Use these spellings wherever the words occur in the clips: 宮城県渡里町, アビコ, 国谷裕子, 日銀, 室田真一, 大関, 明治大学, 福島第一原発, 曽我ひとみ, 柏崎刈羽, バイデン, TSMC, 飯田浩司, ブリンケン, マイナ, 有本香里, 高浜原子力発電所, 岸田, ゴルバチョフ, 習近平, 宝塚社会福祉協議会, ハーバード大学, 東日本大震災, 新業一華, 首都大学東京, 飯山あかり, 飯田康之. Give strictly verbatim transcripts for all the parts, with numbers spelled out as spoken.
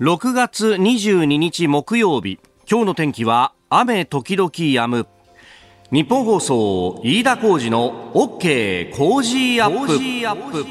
ろくがつにじゅうににち木曜日、今日の天気は雨時々止む。日本放送飯田浩司の OK 工事アップ。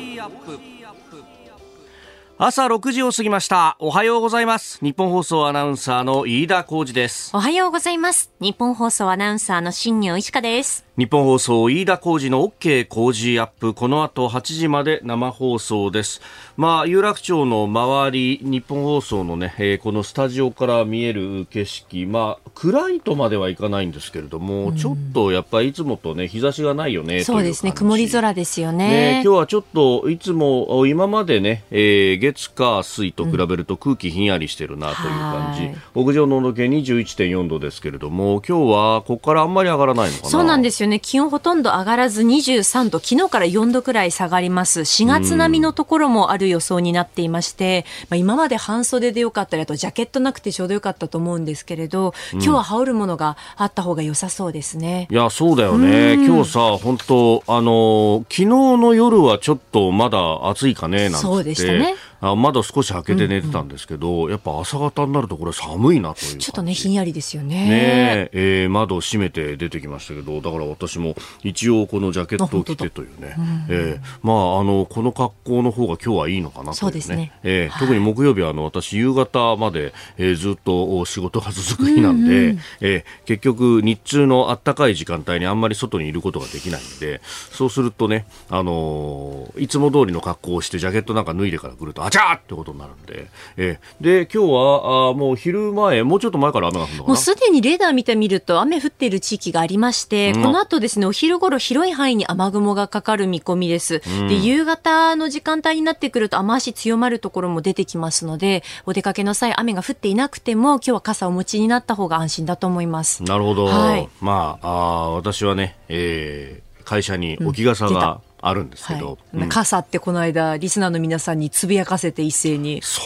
朝ろくじを過ぎました。おはようございます。日本放送アナウンサーの飯田浩司です。おはようございます。日本放送アナウンサーの新業一華です。日本放送飯田浩司の OK 工事アップ。この後はちじまで生放送です。まあ、有楽町の周り、日本放送のね、えー、このスタジオから見える景色、まあ、暗いとまではいかないんですけれども、ちょっとやっぱりいつもとね、日差しがないよね。そうですね、曇り空ですよね。ね、今日はちょっといつも、今までね、えー月火水と比べると空気ひんやりしてるなという感じ、うん、屋上の温度計 にじゅういってんよん 度ですけれども、今日はここからあんまり上がらないのかな。そうなんですよね、気温ほとんど上がらずにじゅうさんど、昨日からよんどくらい下がります。しがつ並みのところもある予想になっていまして、うんまあ、今まで半袖でよかったり、あとジャケットなくてちょうどよかったと思うんですけれど、今日は羽織るものがあった方が良さそうですね、うん、いやそうだよね、うん、今日さ本当あの昨日の夜はちょっとまだ暑いかねなんて。そうでしたね。あ、窓少し開けて寝てたんですけど、うんうん、やっぱ朝方になるとこれ寒いなという感じ。ちょっとねひんやりですよね。ねえ、えー、窓を閉めて出てきましたけど、だから私も一応このジャケットを着てというね、うんえー、まああのこの格好の方が今日はいいのかなというね。そうですね、えーはい、特に木曜日はあの私夕方まで、えー、ずっと仕事が続く日なんで、うんうんえー、結局日中のあったかい時間帯にあんまり外にいることができないんで、そうするとね、あのー、いつも通りの格好をしてジャケットなんか脱いでから来るとあちゃーってことになるんで、えー、で今日はあもう昼前、もうちょっと前から雨が降るのかな。もうすでにレーダー見てみると雨降っている地域がありまして、うん、この後ですねお昼頃広い範囲に雨雲がかかる見込みです、うん、で夕方の時間帯になってくると雨足強まるところも出てきますので、お出かけの際雨が降っていなくても今日は傘をお持ちになった方が安心だと思います。なるほど、はい、まあ、あ私はね、えー、会社に置き傘が、うんあるんですけど、はいうん、傘ってこの間リスナーの皆さんにつぶやかせて一斉に。そ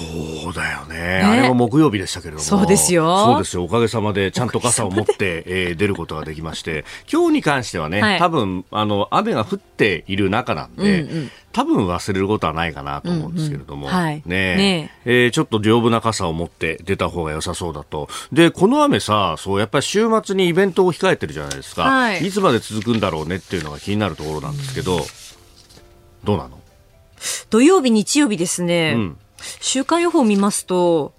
うだよ ね, ねあれは木曜日でしたけれども。そうですよそうですよ、おかげさまでちゃんと傘を持って、えー、出ることができまして、今日に関してはね、はい、多分あの雨が降っている中なんで、うんうん、多分忘れることはないかなと思うんですけれども、うんうんはい、ね, ねえー、ちょっと丈夫な傘を持って出た方が良さそうだと。でこの雨さ、そうやっぱり週末にイベントを控えてるじゃないですか、はい、いつまで続くんだろうねっていうのが気になるところなんですけど、うんどうなの？土曜日日曜日ですね、うん、週間予報を見ますと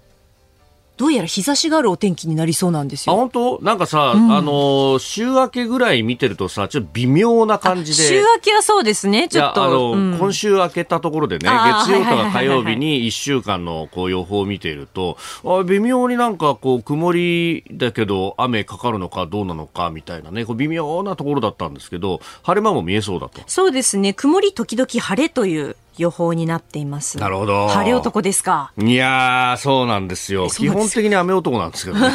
どうやら日差しがあるお天気になりそうなんですよ。あ、本当？なんかさ、うん、あの週明けぐらい見てるとさ、ちょっと微妙な感じで。週明けはそうですね、ちょっとあの、うん、今週明けたところでね、月曜とか火曜日にいっしゅうかんのこう予報を見ていると、あ、微妙になんかこう曇りだけど雨かかるのかどうなのかみたいなね、こう微妙なところだったんですけど、晴れ間も見えそうだと。そうですね、曇り時々晴れという予報になっています。なるほど、晴れ男ですか。いやーそうなんですよ、基本的に雨男なんですけどね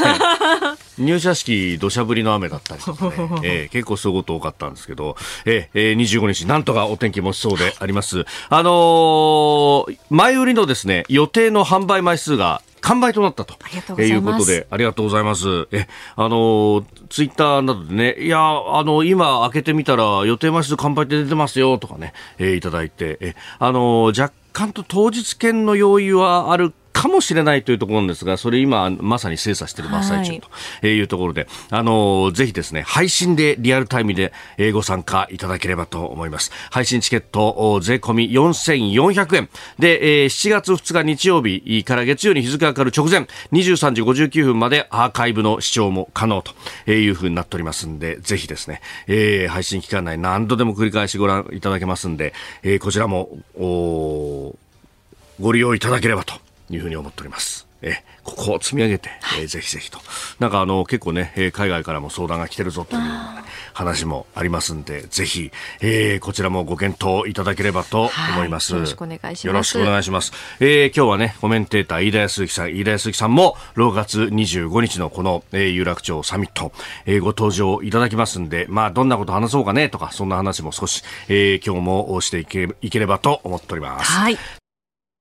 入社式土砂降りの雨だったりとかね、えー、結構そういうこと多かったんですけど、えー、にじゅうごにちなんとかお天気持ちそうであります。あのー、前売りのですね予定の販売枚数が完売となったということで、ありがとうございます。えあのツイッターなどでね、いやあの今開けてみたら予定枚数完売って出てますよとかね、えいただいて、えあの若干と当日券の用意はあるかもしれないというところなんですが、それ今まさに精査している真っ最中というところで、はい、あのぜひですね配信でリアルタイムでご参加いただければと思います。配信チケット税込みよんせんよんひゃくえんで、しちがつふつか日曜日から月曜に日付が変わる直前にじゅうさんじごじゅうきゅうふんまでアーカイブの視聴も可能というふうになっておりますんで、ぜひですね、えー、配信期間内何度でも繰り返しご覧いただけますんで、えー、こちらもご利用いただければというふうに思っております。えここを積み上げて、えー、ぜひぜひと。なんかあの結構ね、えー、海外からも相談が来てるぞというような、ね、話もありますんで、ぜひ、えー、こちらもご検討いただければと思います。よろしくお願いします。よろしくお願いします。えー、今日はねコメンテーター飯田康之さん飯田康之さんもろくがつにじゅうごにちのこの、えー、有楽町サミット、えー、ご登場いただきますんで、まあどんなこと話そうかねとかそんな話も少し、えー、今日もしていけ、いければと思っております。はい。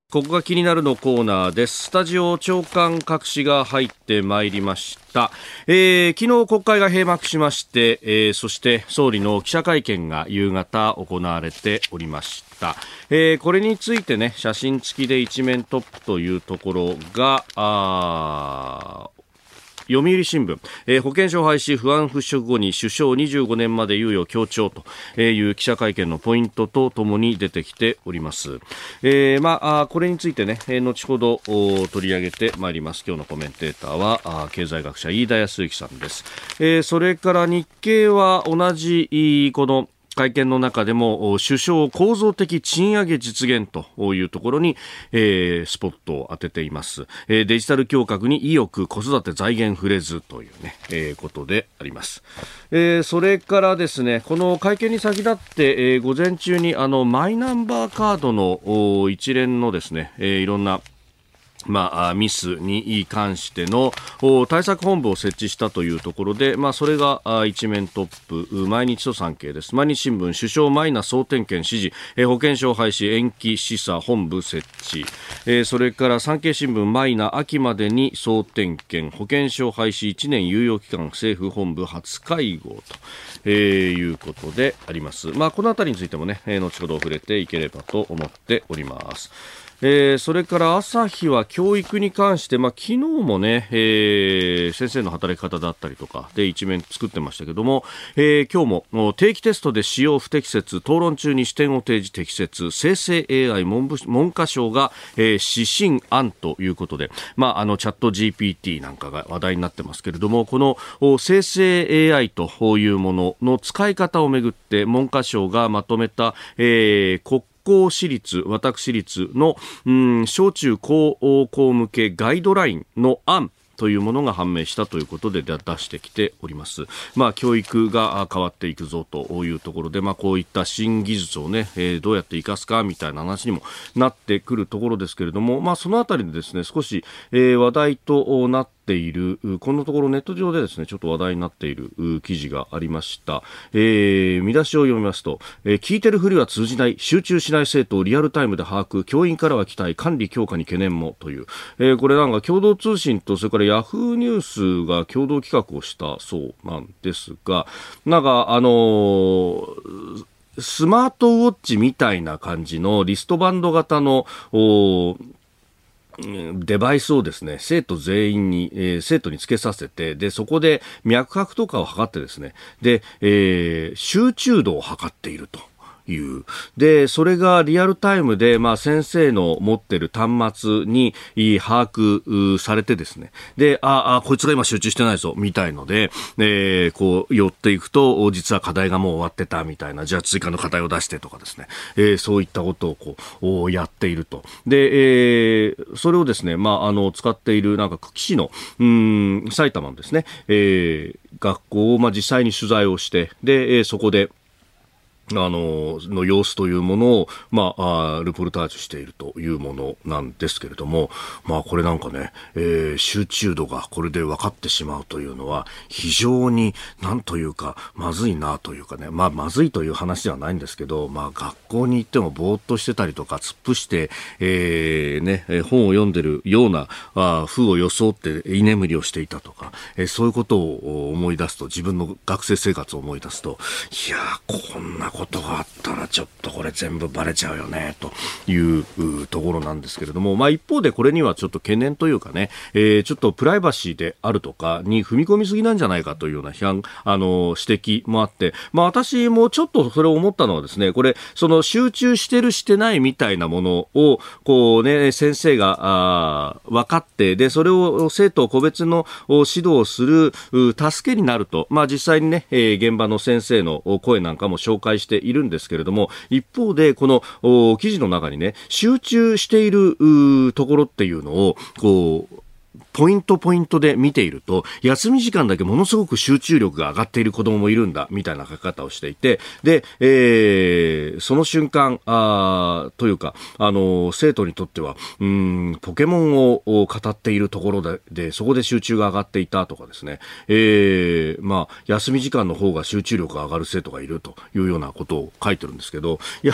ここが気になるのコーナーです。スタジオ長官各紙が入ってまいりました。えー、昨日国会が閉幕しまして、えー、そして総理の記者会見が夕方行われておりました。えー、これについてね、写真付きで一面トップというところがあ読売新聞、えー、保険証廃止不安払拭後に首相にじゅうごねんまで猶予強調という記者会見のポイントとともに出てきております。えー、まあこれについてね、後ほど取り上げてまいります。今日のコメンテーターは経済学者飯田康之さんです。えー、それから日経は同じこの会見の中でも首相構造的賃上げ実現というところに、えー、スポットを当てています。えー、デジタル強化に意欲子育て財源触れずという、ねえー、ことであります。えー、それからですね、この会見に先立って、えー、午前中にあのマイナンバーカードの一連のですね、えー、いろんなまあ、ミスに関しての対策本部を設置したというところで、まあ、それが一面トップ、毎日と産経です。毎日新聞、首相マイナ総点検指示、保険証廃止延期示唆本部設置、それから産経新聞、マイナ秋までに総点検、保険証廃止いちねん猶予期間、政府本部初会合ということであります。まあ、このあたりについてもね、後ほど触れていければと思っております。えー、それから朝日は教育に関して、まあ、昨日もね、えー、先生の働き方だったりとかで一面作ってましたけども、えー、今日も定期テストで使用不適切、討論中に視点を提示適切、生成 エーアイ 文部文科省が、えー、指針案ということで、まあ、あのチャット ジーピーティー なんかが話題になってますけれども、この生成 エーアイ というものの使い方をめぐって文科省がまとめた、えー、国高校私立、私立の、うん、小中高校向けガイドラインの案というものが判明したということで出してきております。まあ、教育が変わっていくぞというところで、まあ、こういった新技術を、ねえー、どうやって生かすかみたいな話にもなってくるところですけれども、まあ、そのあたりでですね、少し、えー、話題となっているこのところネット上でですね、ちょっと話題になっている記事がありました。えー、見出しを読みますと、えー、聞いてるふりは通じない、集中しない生徒をリアルタイムで把握、教員からは期待、管理強化に懸念もという、えー、これなんか共同通信とそれからヤフーニュースが共同企画をしたそうなんですが、なんかあのースマートウォッチみたいな感じのリストバンド型のデバイスをですね、生徒全員に、えー、生徒につけさせて、でそこで脈拍とかを測ってですね、で、えー、集中度を測っているという。で、それがリアルタイムで、まあ、先生の持ってる端末に把握されてですね。で、ああ、こいつが今集中してないぞ、みたいので、えー、こう、寄っていくと、実は課題がもう終わってた、みたいな、じゃあ追加の課題を出してとかですね。えー、そういったことをこう、やっていると。で、えー、それをですね、まあ、あの、使っている、なんか、久喜市の、うーん、埼玉のですね、えー、学校を、まあ、実際に取材をして、で、そこで、あの、の様子というものを、まあ、ルポルタージュしているというものなんですけれども、まあ、これなんかね、えー、集中度がこれで分かってしまうというのは、非常に、なんというか、まずいなというかね、まあ、まずいという話ではないんですけど、まあ、学校に行ってもぼーっとしてたりとか、突っ伏して、えー、ね、本を読んでるような、あ風を装って居眠りをしていたとか、えー、そういうことを思い出すと、自分の学生生活を思い出すと、いやー、こんなことがあったらちょっとこれ全部バレちゃうよねというところなんですけれども、まあ、一方でこれにはちょっと懸念というかね、えー、ちょっとプライバシーであるとかに踏み込みすぎなんじゃないかというような批判、あの指摘もあって、まあ、私もちょっとそれを思ったのはですね、これその集中してるしてないみたいなものをこう、ね、先生が分かって、でそれを生徒個別の指導をする助けになると、まあ、実際にね、えー、現場の先生の声なんかも紹介してしているんですけれども、一方でこの記事の中にね、集中しているところっていうのをこうポイントポイントで見ていると、休み時間だけものすごく集中力が上がっている子供もいるんだみたいな書き方をしていて、で、えー、その瞬間あというか、あのー、生徒にとってはうーんポケモンを語っているところ で, でそこで集中が上がっていたとかですね、えーまあ、休み時間の方が集中力が上がる生徒がいるというようなことを書いてるんですけど、いや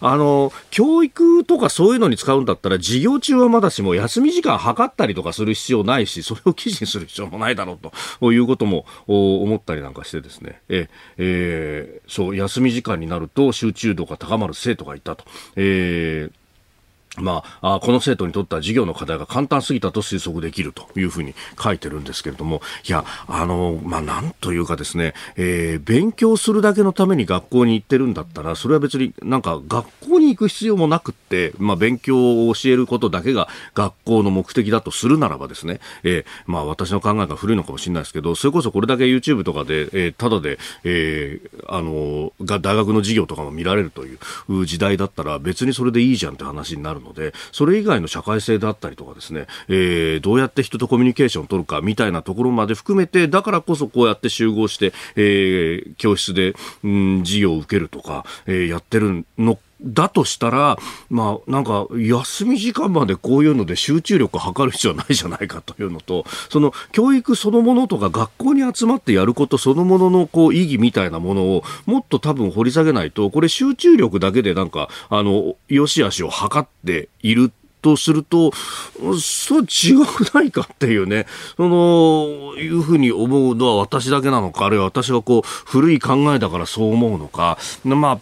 あのー、教育とかそういうのに使うんだったら授業中はまだしも休み時間測ったりとかする必要ないし、それを記事にする必要もないだろうということも思ったりなんかしてですね、え、えー、そう休み時間になると集中度が高まる生徒がいたと、えーまあ、あこの生徒にとっては授業の課題が簡単すぎたと推測できるというふうに書いてるんですけれども、いや、あの、まあ、なんというかですね、えー、勉強するだけのために学校に行ってるんだったら、それは別になんか学校に行く必要もなくって、まあ、勉強を教えることだけが学校の目的だとするならばですね、えー、まあ、私の考えが古いのかもしれないですけど、それこそこれだけ YouTube とかで、えー、ただで、えー、あの、が大学の授業とかも見られるという時代だったら、別にそれでいいじゃんって話になるので、それ以外の社会性だったりとかですね、えー、どうやって人とコミュニケーションを取るかみたいなところまで含めて、だからこそこうやって集合して、えー、教室で、うん、授業を受けるとか、えー、やってるのだとしたら、まあ、なんか休み時間までこういうので集中力を測る必要はないじゃないかというのと、その教育そのものとか学校に集まってやることそのもののこう意義みたいなものをもっと多分掘り下げないと、これ集中力だけでなんかあの良し悪しを測っているとすると、それ違くないかっていうね、そのいうふうに思うのは私だけなのか、あるいは私がこう古い考えだからそう思うのか、まあ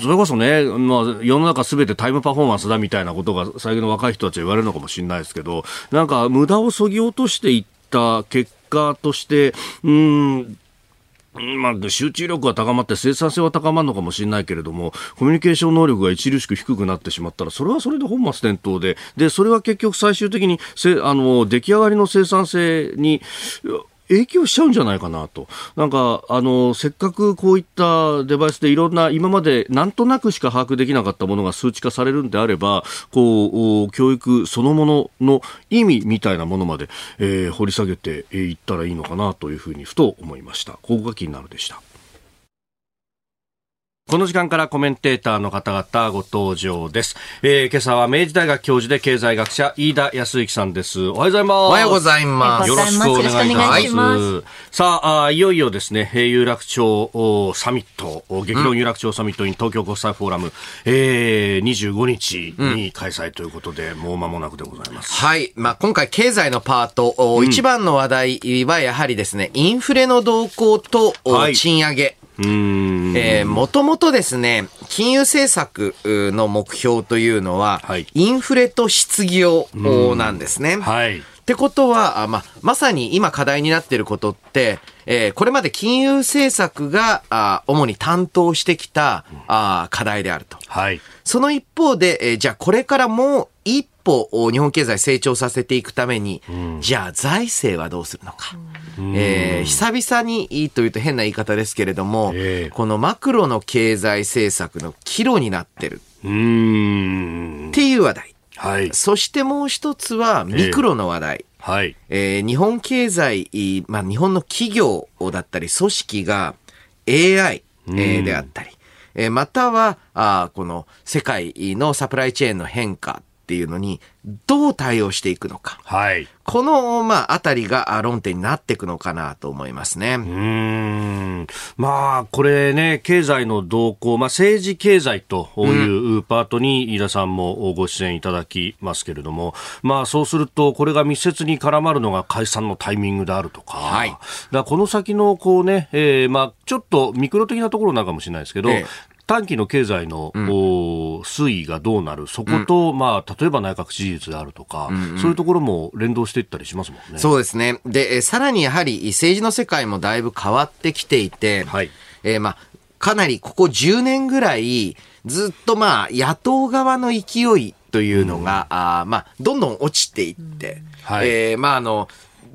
それこそね、まあ、世の中すべてタイムパフォーマンスだみたいなことが最近の若い人たちは言われるのかもしれないですけど、なんか無駄を削ぎ落としていった結果として、うーん、まあ、集中力が高まって生産性は高まるのかもしれないけれども、コミュニケーション能力が著しく低くなってしまったら、それはそれで本末転倒で、で、それは結局最終的にせ、あの、出来上がりの生産性に、影響しちゃうんじゃないかなと。なんかあのせっかくこういったデバイスでいろんな今までなんとなくしか把握できなかったものが数値化されるんであれば、こう教育そのものの意味みたいなものまで、えー、掘り下げていったらいいのかなというふうにふと思いました。ここが気になるでした。この時間からコメンテーターの方々ご登場です、えー、今朝は明治大学教授で経済学者飯田康之さんです。おはようございます。おはようございます。よろしくお願いいたします。さあ、いよいよですね、有楽町サミット、激論有楽町サミット in 東京国際フォーラム、うん、えー、にじゅうごにちに開催ということで、うん、もう間もなくでございます。はい、まあ、今回経済のパート、うん、一番の話題はやはりですね、インフレの動向と賃上げ、はい、もともとですね、金融政策の目標というのは、はい、インフレと失業なんですね。はい、ってことは、ま、まさに今課題になっていることって、えー、これまで金融政策があ主に担当してきたあ課題であると。はい、その一方で、えー、じゃあこれからもう一歩日本経済成長させていくために、うん、じゃあ財政はどうするのか、えー、久々にというと変な言い方ですけれども、えー、このマクロの経済政策の岐路になってるうーんっていう話題、はい、そしてもう一つはミクロの話題、えーはい、えー、日本経済、まあ、日本の企業だったり組織が エーアイ であったり、えー、またはあこの世界のサプライチェーンの変化っていうのにどう対応していくのか、はい、この、まあ、あたりが論点になっていくのかなと思いますね。うーん、まあ、これね、経済の動向、まあ、政治経済というパートに飯田さんもご出演いただきますけれども、うん、まあ、そうするとこれが密接に絡まるのが解散のタイミングであるとか、はい、だからこの先のこうね、えーまあ、ちょっとミクロ的なところなのかもしれないですけど、ええ、短期の経済の、うん、推移がどうなる、そこと、うん、まあ、例えば内閣支持率であるとか、うんうん、そういうところも連動していったりしますもんね。そうですね。で、さらにやはり政治の世界もだいぶ変わってきていて、はい、えーまあ、かなりここじゅうねんぐらいずっと、まあ、野党側の勢いというのが、うん、あまあ、どんどん落ちていって、うん、はい、えーまあ、あの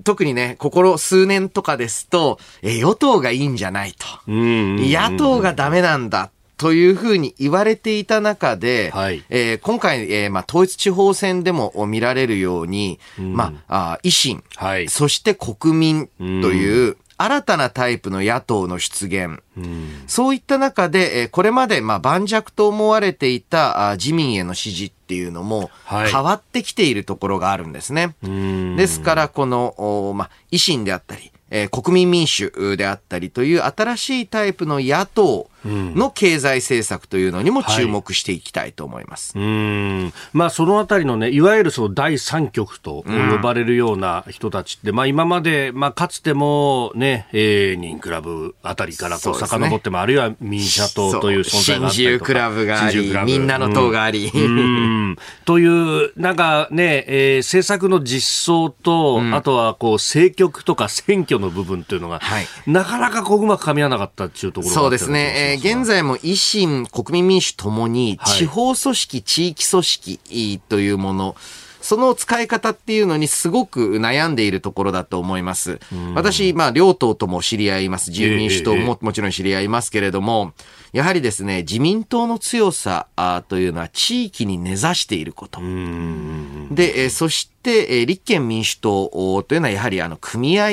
特にね、ここ数年とかですと、えー、与党がいいんじゃないと、うんうんうん、野党がダメなんだというふうに言われていた中で、はい、えー、今回、えーまあ、統一地方選でも見られるように、うん、まあ、維新、はい、そして国民という、うん、新たなタイプの野党の出現、うん、そういった中でこれまでまあ盤石と思われていた自民への支持っていうのも変わってきているところがあるんですね、はい、ですからこの、まあ、維新であったり、えー、国民民主であったりという新しいタイプの野党の経済政策というのにも注目していきたいと思います、はい、うーん、まあ、そのあたりのね、いわゆるその第三極と呼ばれるような人たちって、うん、まあ、今まで、まあ、かつてもね、えー、人クラブあたりからこう遡っても、ね、あるいは民社党という存在があったりとか、新自由クラブがあり、みんなの党があり、うんうん、というなんかね、えー、政策の実装と、うん、あとはこう政局とか選挙の部分というのが、はい、なかなかこううまく噛み合わなかったっていうところがあったんですよ。そうですね、えー現在も維新、国民民主ともに地方組織、はい、地域組織というもの、その使い方っていうのにすごく悩んでいるところだと思います。私、まあ、両党とも知り合います。自由民主党ももちろん知り合いますけれども、やはりですね、自民党の強さというのは地域に根ざしていること。で、そして、立憲民主党というのはやはりあの組合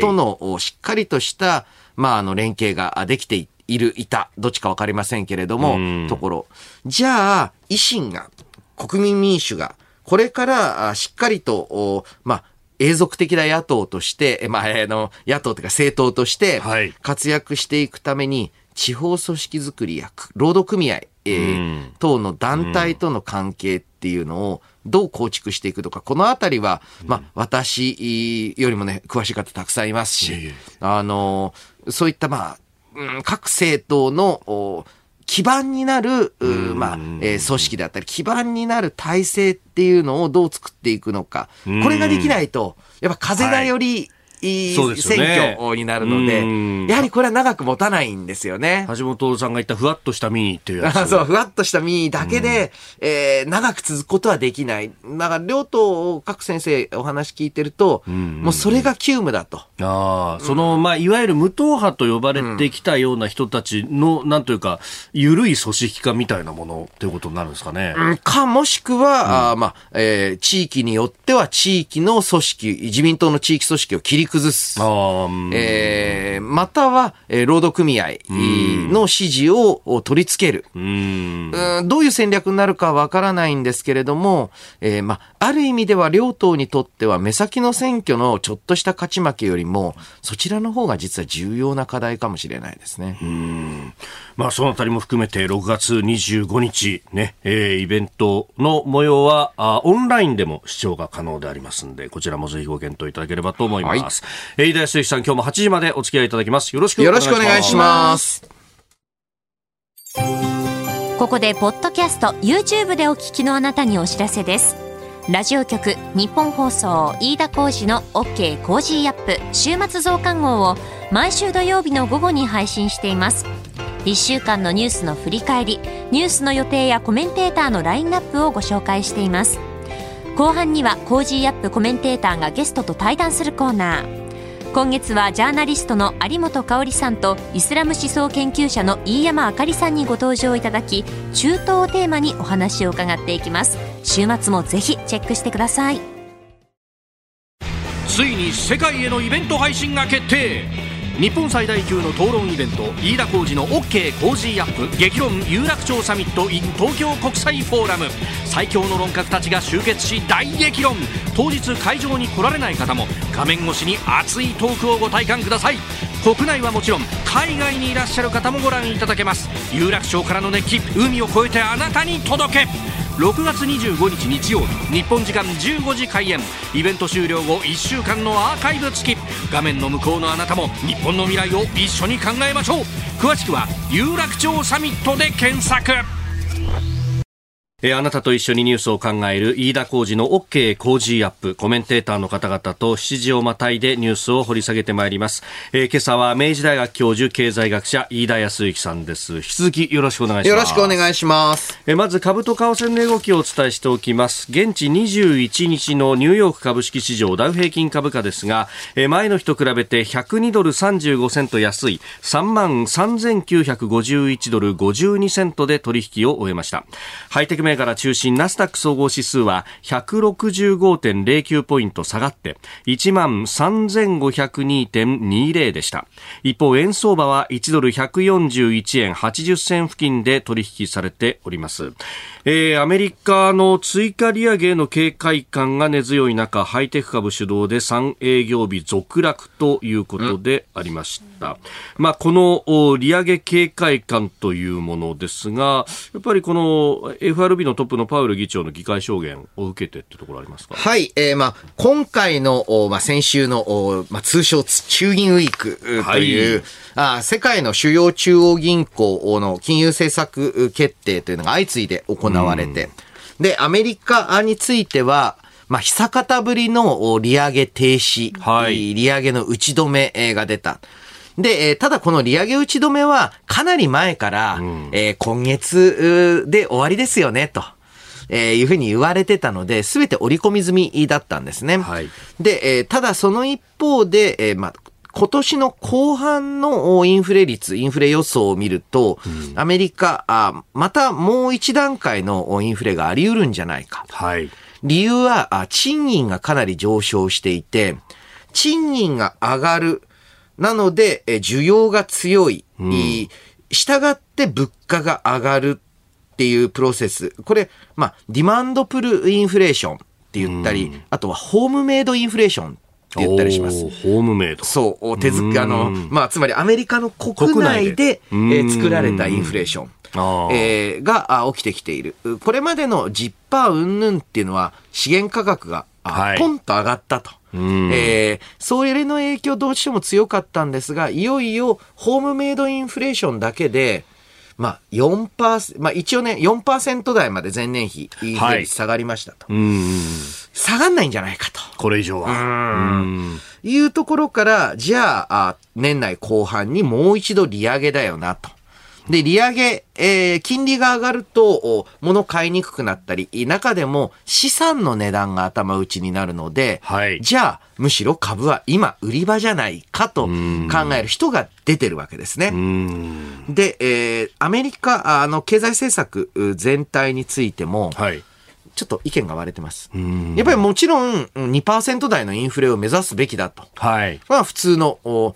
とのしっかりとした、はい、まあ、あの連携ができていて、いるいたどっちか分かりませんけれどもところ、じゃあ維新が国民民主がこれからしっかりと、まあ、永続的な野党として、まあ、あの野党というか政党として活躍していくために地方組織づくりや労働組合、えー、等の団体との関係っていうのをどう構築していくとか、このあたりは、まあ、私よりもね詳しい方たくさんいますし、あのそういったまあ各政党の基盤になる、まあ、えー、組織であったり、基盤になる体制っていうのをどう作っていくのか。これができないと、やっぱ風だより、はい、いい選挙になるので、ね、やはりこれは長く持たないんですよね。橋本さんが言ったふわっとした民意っていうやつ。そう、ふわっとした民意だけで、うん、えー、長く続くことはできない。だから両党各先生お話聞いてると、うん、もうそれが急務だと。ああ、その、まあ、いわゆる無党派と呼ばれてきたような人たちの、うん、なんというか緩い組織化みたいなものっていうことになるんですかね。うん、かもしくは、うん、まあ、えー、地域によっては地域の組織、自民党の地域組織を切り崩す、あ、えー、または、えー、労働組合の支持を、うん、取り付ける、うん、うん、どういう戦略になるかわからないんですけれども、えーま、ある意味では両党にとっては目先の選挙のちょっとした勝ち負けよりもそちらの方が実は重要な課題かもしれないですね。うん、まあ、そのあたりも含めてろくがつにじゅうごにち、ね、えー、イベントの模様はあオンラインでも視聴が可能でありますので、こちらもぜひご検討いただければと思います。はい、飯田泰之さん、今日もはちじまでお付き合いいただきます。よろしくお願いします。よろしくお願いします。ここでポッドキャスト YouTube でお聞きのあなたにお知らせです。ラジオ局日本放送飯田浩司の OK コージーアップ週末増刊号を毎週土曜日の午後に配信しています。いっしゅうかんのニュースの振り返り、ニュースの予定やコメンテーターのラインナップをご紹介しています。後半にはコージーアップコメンテーターがゲストと対談するコーナー。今月はジャーナリストの有本香里さんとイスラム思想研究者の飯山あかりさんにご登場いただき、中東をテーマにお話を伺っていきます。週末もぜひチェックしてください。ついに世界へのイベント配信が決定。日本最大級の討論イベント、飯田浩司の OK コージーアップ激論有楽町サミット in 東京国際フォーラム。最強の論客たちが集結し大激論。当日会場に来られない方も画面越しに熱いトークをご体感ください。国内はもちろん海外にいらっしゃる方もご覧いただけます。有楽町からの熱気、海を越えてあなたに届け。ろくがつにじゅうごにち日曜日、日本時間じゅうごじ開演。イベント終了後いっしゅうかんのアーカイブ付き。画面の向こうのあなたも日本の未来を一緒に考えましょう。詳しくは有楽町サミットで検索。えー、あなたと一緒にニュースを考える飯田浩司の OK 工事アップ、コメンテーターの方々としちじをまたいでニュースを掘り下げてまいります。えー、今朝は明治大学教授経済学者飯田康之さんです。引き続きよろしくお願いします。よろしくお願いします。えー、まず株と為替の動きをお伝えしておきます。現地にじゅういちにちのニューヨーク株式市場ダウ平均株価ですが、えー、前の日と比べてひゃくにドルさんじゅうごセント安い さんまんさんぜんきゅうひゃくごじゅういちドルごじゅうにセントで取引を終えました。ハイテク銘柄中心ナスダック総合指数は ひゃくろくじゅうごてんぜろきゅう ポイント下がって いちまんさんぜんごひゃくにてんにじゅう でした。一方円相場はいいちドルひゃくよんじゅういちえんはちじゅっせん付近で取引されております。えー、アメリカの追加利上げへの警戒感が根強い中、ハイテク株主導でさんえいぎょうび続落ということでありました。まあ、この利上げ警戒感というものですが、やっぱりこの エフアールビー のトップのパウエル議長の議会証言を受けてってところありますか？はい、えーまあ、今回の、まあ、先週の、まあ、通称中銀ウィークという、はい、あ世界の主要中央銀行の金融政策決定というのが相次いで行われて、うん、でアメリカについてはまあ、久方ぶりの利上げ停止、はい、利上げの打ち止めが出た。で、ただこの利上げ打ち止めはかなり前から、うんえー、今月で終わりですよねと、えー、いうふうに言われてたので、すべて織り込み済みだったんですね。はい、で、えー、ただその一方で、えーまあ今年の後半のインフレ率、インフレ予想を見ると、うん、アメリカあ、またもう一段階のインフレがあり得るんじゃないか。はい、理由は、賃金がかなり上昇していて、賃金が上がる。なので、需要が強い。うん、したがって物価が上がるっていうプロセス。これ、まあ、ディマンドプルインフレーションって言ったり、うん、あとはホームメイドインフレーション。って言ったりします。ホームメイド。そう、手作り、あの、まあ、つまりアメリカの国内で、えー、作られたインフレーション、えー、が起きてきている。これまでの じゅっパーセント うんぬんっていうのは資源価格が、はい、ポンと上がったと。うんえー、それの影響どうしても強かったんですが、いよいよホームメイドインフレーションだけで、まあ、よんパーセント、まあ、一応ね、よんパーセント 台まで前年比、インフレ率下がりましたと。はい、うん下がんないんじゃないかと。これ以上は。うんうんいうところから、じゃあ、年内後半にもう一度利上げだよなと。で、利上げ、えー、金利が上がると、物買いにくくなったり、中でも資産の値段が頭打ちになるので、はい、じゃあ、むしろ株は今売り場じゃないかと考える人が出てるわけですね。うんで、えー、アメリカの経済政策全体についても、はい、ちょっと意見が割れてます。うんやっぱりもちろん にパーセント 台のインフレを目指すべきだと。はい、まあ普通の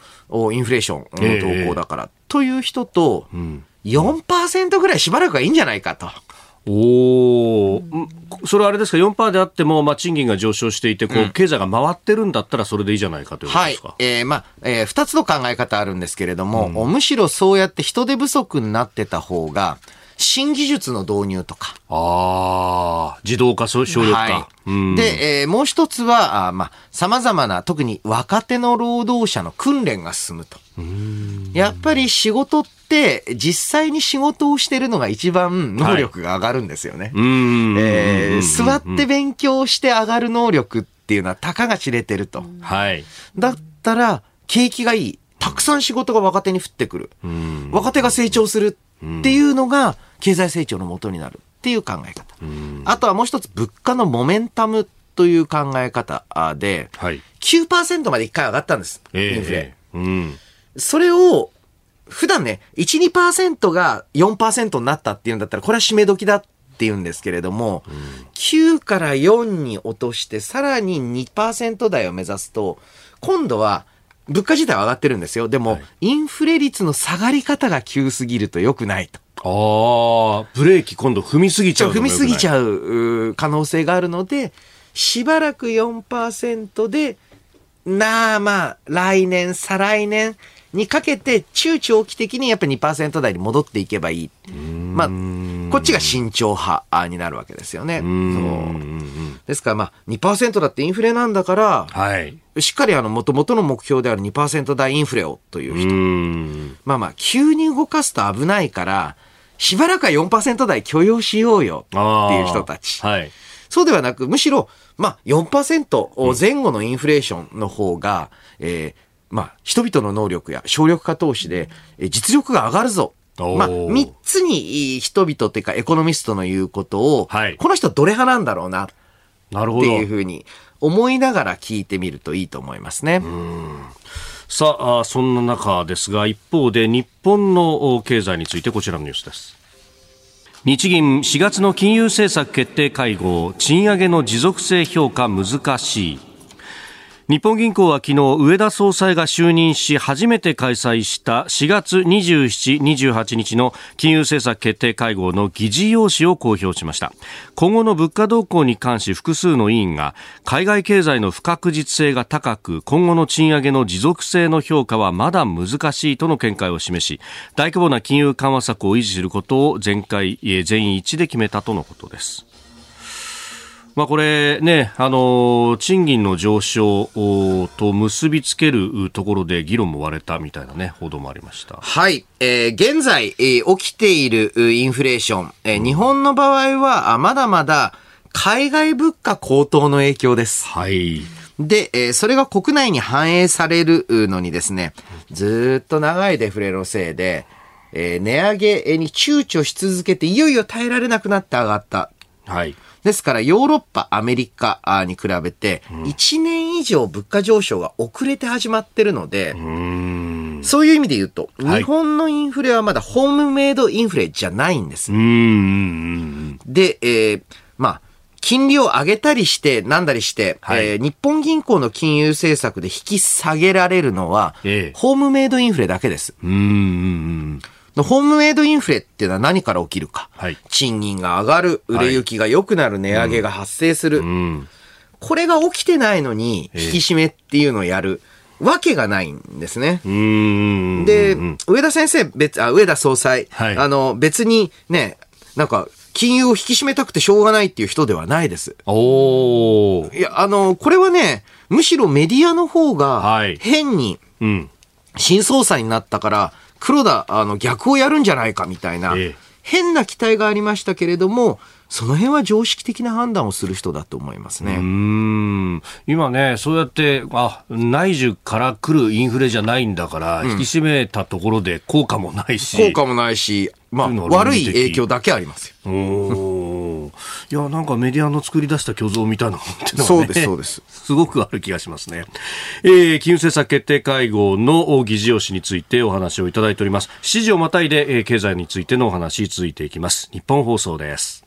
インフレーションの動向だから。えーという人と よんパーセント ぐらいしばらくはいいんじゃないかと。おそれはあれですか よんパーセント であっても、まあ、賃金が上昇していてこう、うん、経済が回ってるんだったらそれでいいじゃないかということですか。はいえーまあえー、ふたつの考え方あるんですけれども、うん、むしろそうやって人手不足になってた方が新技術の導入とかあ自動化省力化、はいうんでえー、もう一つはさまざ、あ、まあ、な特に若手の労働者の訓練が進むと。うんやっぱり仕事って実際に仕事をしてるのが一番能力が上がるんですよね。座って勉強して上がる能力っていうのはたかが知れてると、はい、だったら景気がいいたくさん仕事が若手に降ってくるうん若手が成長するっていうのが経済成長の元になるっていう考え方うんあとはもう一つ物価のモメンタムという考え方で、はい、きゅうパーセント までいっかい上がったんです、えー、インフレ、えーうんそれを、普段ね、いち、にパーセント が よんパーセント になったっていうんだったら、これは締め時だっていうんですけれども、うん、きゅうからよんに落として、さらに にパーセント 台を目指すと、今度は、物価自体は上がってるんですよ。でも、はい、インフレ率の下がり方が急すぎると良くないと。ああ、ブレーキ今度踏みすぎちゃうのが良くない。踏みすぎちゃう可能性があるので、しばらく よんパーセント で、なあまあ、来年、再来年、にかけて中長期的にやっぱり にパーセント 台に戻っていけばいい。まあ、こっちが慎重派になるわけですよね。そうですからまあ にパーセント だってインフレなんだから、はい、しっかりあの元々の目標である にパーセント 台インフレをという人。まあまあ急に動かすと危ないから、しばらくは よんパーセント 台許容しようよっていう人たち、はい、そうではなくむしろ、まあ、よんパーセント 前後のインフレーションの方が、うんえーまあ、人々の能力や省力化投資で実力が上がるぞ、まあ、みっつに人々というかエコノミストの言うことを、はい、この人どれ派なんだろうなっていうふうに思いながら聞いてみるといいと思いますね。うん、さあそんな中ですが、一方で日本の経済についてこちらのニュースです。日銀しがつの金融政策決定会合、賃上げの持続性評価難しい。日本銀行は昨日、植田総裁が就任し初めて開催したしがつにじゅうしち、にじゅうはちにちの金融政策決定会合の議事要旨を公表しました。今後の物価動向に関し複数の委員が、海外経済の不確実性が高く今後の賃上げの持続性の評価はまだ難しいとの見解を示し、大規模な金融緩和策を維持することを全会全員一致で決めたとのことです。まあ、これね、あの賃金の上昇と結びつけるところで議論も割れたみたいなね、報道もありました。はい、えー、現在、えー、起きているインフレーション、えーうん、日本の場合はまだまだ海外物価高騰の影響です。はい。で、えー、それが国内に反映されるのにですね、ずっと長いデフレのせいで、えー、値上げに躊躇し続けていよいよ耐えられなくなって上がった。はい。ですからヨーロッパ、アメリカに比べていちねん以上物価上昇が遅れて始まってるので、うーん、そういう意味で言うと、はい、日本のインフレはまだホームメイドインフレじゃないんです。うーん、で、えー、まあ金利を上げたりしてなんだりして、はい、えー、日本銀行の金融政策で引き下げられるのは、えー、ホームメイドインフレだけです。うーん、ホームメイドインフレっていうのは何から起きるか、はい、賃金が上がる、売れ行きが良くなる、値上げが発生する、はい、うん、これが起きてないのに引き締めっていうのをやるわけがないんですね。うーん、で、植田先生別あ植田総裁、はい、あの別にね、なんか金融を引き締めたくてしょうがないっていう人ではないです。おー、いや、あのこれはね、むしろメディアの方が変に新総裁になったから黒田、あの逆をやるんじゃないかみたいな、ええ、変な期待がありましたけれども、その辺は常識的な判断をする人だと思いますね。うーん、今ね、そうやってあ内需から来るインフレじゃないんだから、うん、引き締めたところで効果もないし効果もないし、まあ、悪い影響だけありますよ。おいや、なんかメディアの作り出した虚像みたいなのってのは、ね、そうですそうです、すごくある気がしますね。えー、金融政策決定会合の議事要旨についてお話をいただいております。しちじをまたいで、えー、経済についてのお話続いていきます。日本放送です。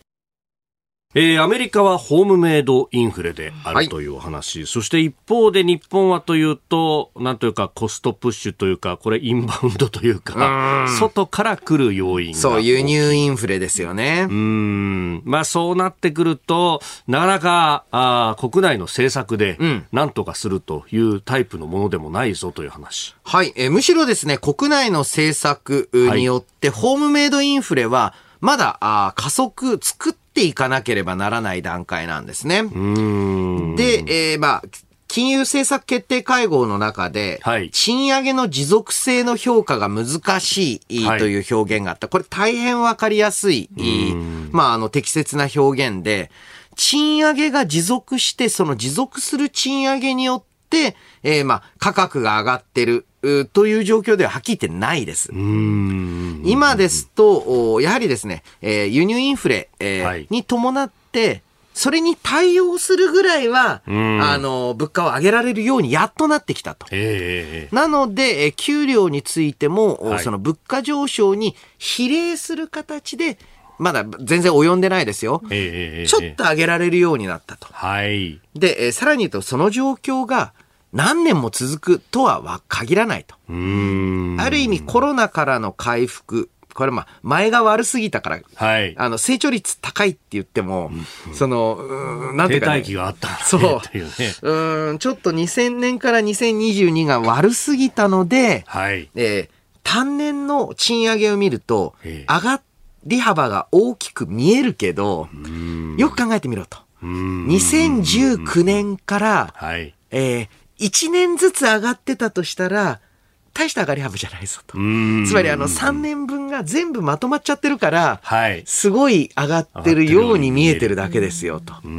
えー、アメリカはホームメイドインフレであるというお話、はい、そして一方で日本はというと、なんというかコストプッシュというか、これインバウンドというか、う外から来る要因が、そう、輸入インフレですよね。うーん、まあ、そうなってくるとなかなかあ国内の政策でなんとかするというタイプのものでもないぞという話、うん、はい、えー、むしろですね、国内の政策によってホームメイドインフレはまだあ加速作っていかなければならない段階なんですね。うーん、で、えー、まあ金融政策決定会合の中で、はい、賃上げの持続性の評価が難しいという表現があった。これ大変わかりやすい、まあ、あの適切な表現で、賃上げが持続して、その持続する賃上げによって、えー、まあ価格が上がってるという状況でははっきり言ってないです。うーん、今ですとやはりですね、えー、輸入インフレ、えーはい、に伴ってそれに対応するぐらいはあの物価を上げられるようにやっとなってきたと、えー、なので、えー、給料についても、はい、その物価上昇に比例する形でまだ全然及んでないですよ、えー、ちょっと上げられるようになったと、はい、で、えー、さらに言うと、その状況が何年も続くとは限らないと。うーん、ある意味コロナからの回復、これまあ前が悪すぎたから、はい、あの成長率高いって言っても、うんうん、そのなんていうか、ね、停滞期があったそうっていうね。うん、ちょっとにせんねんからにせんにじゅうにが悪すぎたので、はい、えー、単年の賃上げを見ると上がり幅が大きく見えるけど、よく考えてみろと、うーん、にせんじゅうきゅうねんから、はい、えーいちねんずつ上がってたとしたら大した上がり幅じゃないぞと。つまりあのさんねんぶんがが全部まとまっちゃってるから、はい、すごい上がってるように見えてるだけですよと。うー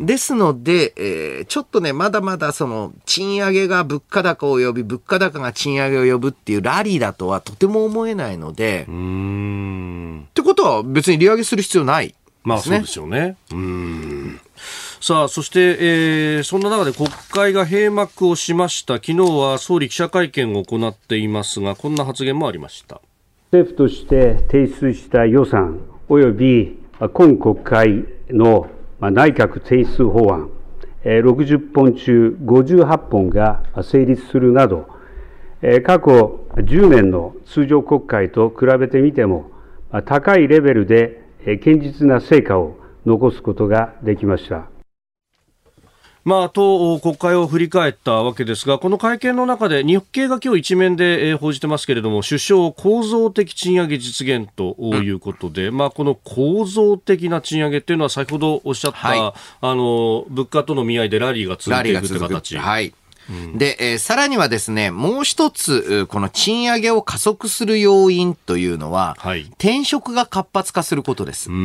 ん、ですので、えー、ちょっとねまだまだその賃上げが物価高を呼び物価高が賃上げを呼ぶっていうラリーだとはとても思えないので、うーんってことは別に利上げする必要ないですね。まあそうですよね。うーん。さあそして、えー、そんな中で国会が閉幕をしました。昨日は総理記者会見を行っていますが、こんな発言もありました。政府として提出した予算および今国会の内閣提出法案ろくじゅっぽん中ごじゅうはっぽんが成立するなど、過去じゅうねんの通常国会と比べてみても高いレベルで堅実な成果を残すことができました。まあ、と国会を振り返ったわけですが、この会見の中で日経が今日一面で、えー、報じてますけれども、首相構造的賃上げ実現ということで、うんまあ、この構造的な賃上げというのは先ほどおっしゃった、はい、あの物価との見合いでラリーが続いていくという形、はいうん、で、えー、さらにはですね、もう一つこの賃上げを加速する要因というのは、はい、転職が活発化することです。うー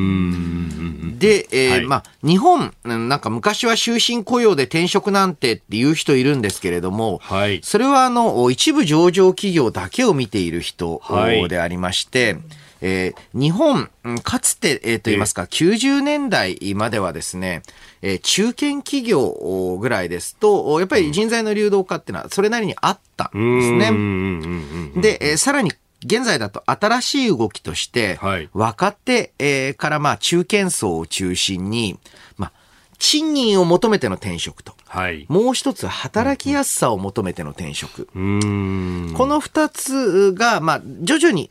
んで、えーはいまあ、日本なんか昔は終身雇用で転職なんてっていう人いるんですけれども、はい、それはあの一部上場企業だけを見ている人でありまして、はいえー、日本かつて、えー、といいますか、えー、きゅうじゅうねんだいまではですね、えー、中堅企業ぐらいですとやっぱり人材の流動化っていうのはそれなりにあったんですね。うんで、えー、さらに現在だと新しい動きとして、はい、若手、えー、からまあ中堅層を中心に、まあ、賃金を求めての転職と、はい、もう一つ働きやすさを求めての転職、うんこの二つが、まあ、徐々に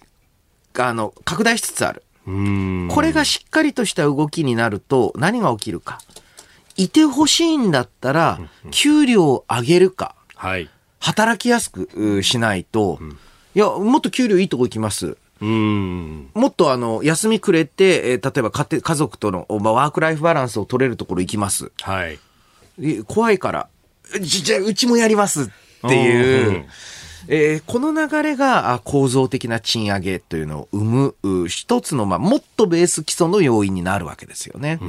あの拡大しつつある。うーんこれがしっかりとした動きになると何が起きるか、いてほしいんだったら給料を上げるか、はい、働きやすくしないと、うん、いやもっと給料いいとこ行きます、うーんもっとあの休みくれて、えー、例えば家庭、家族との、まあ、ワークライフバランスを取れるところ行きます、はい、怖いからじゃあうちもやりますっていう、えー、この流れが構造的な賃上げというのを生む一つの、まあ、もっとベース基礎の要因になるわけですよね。うー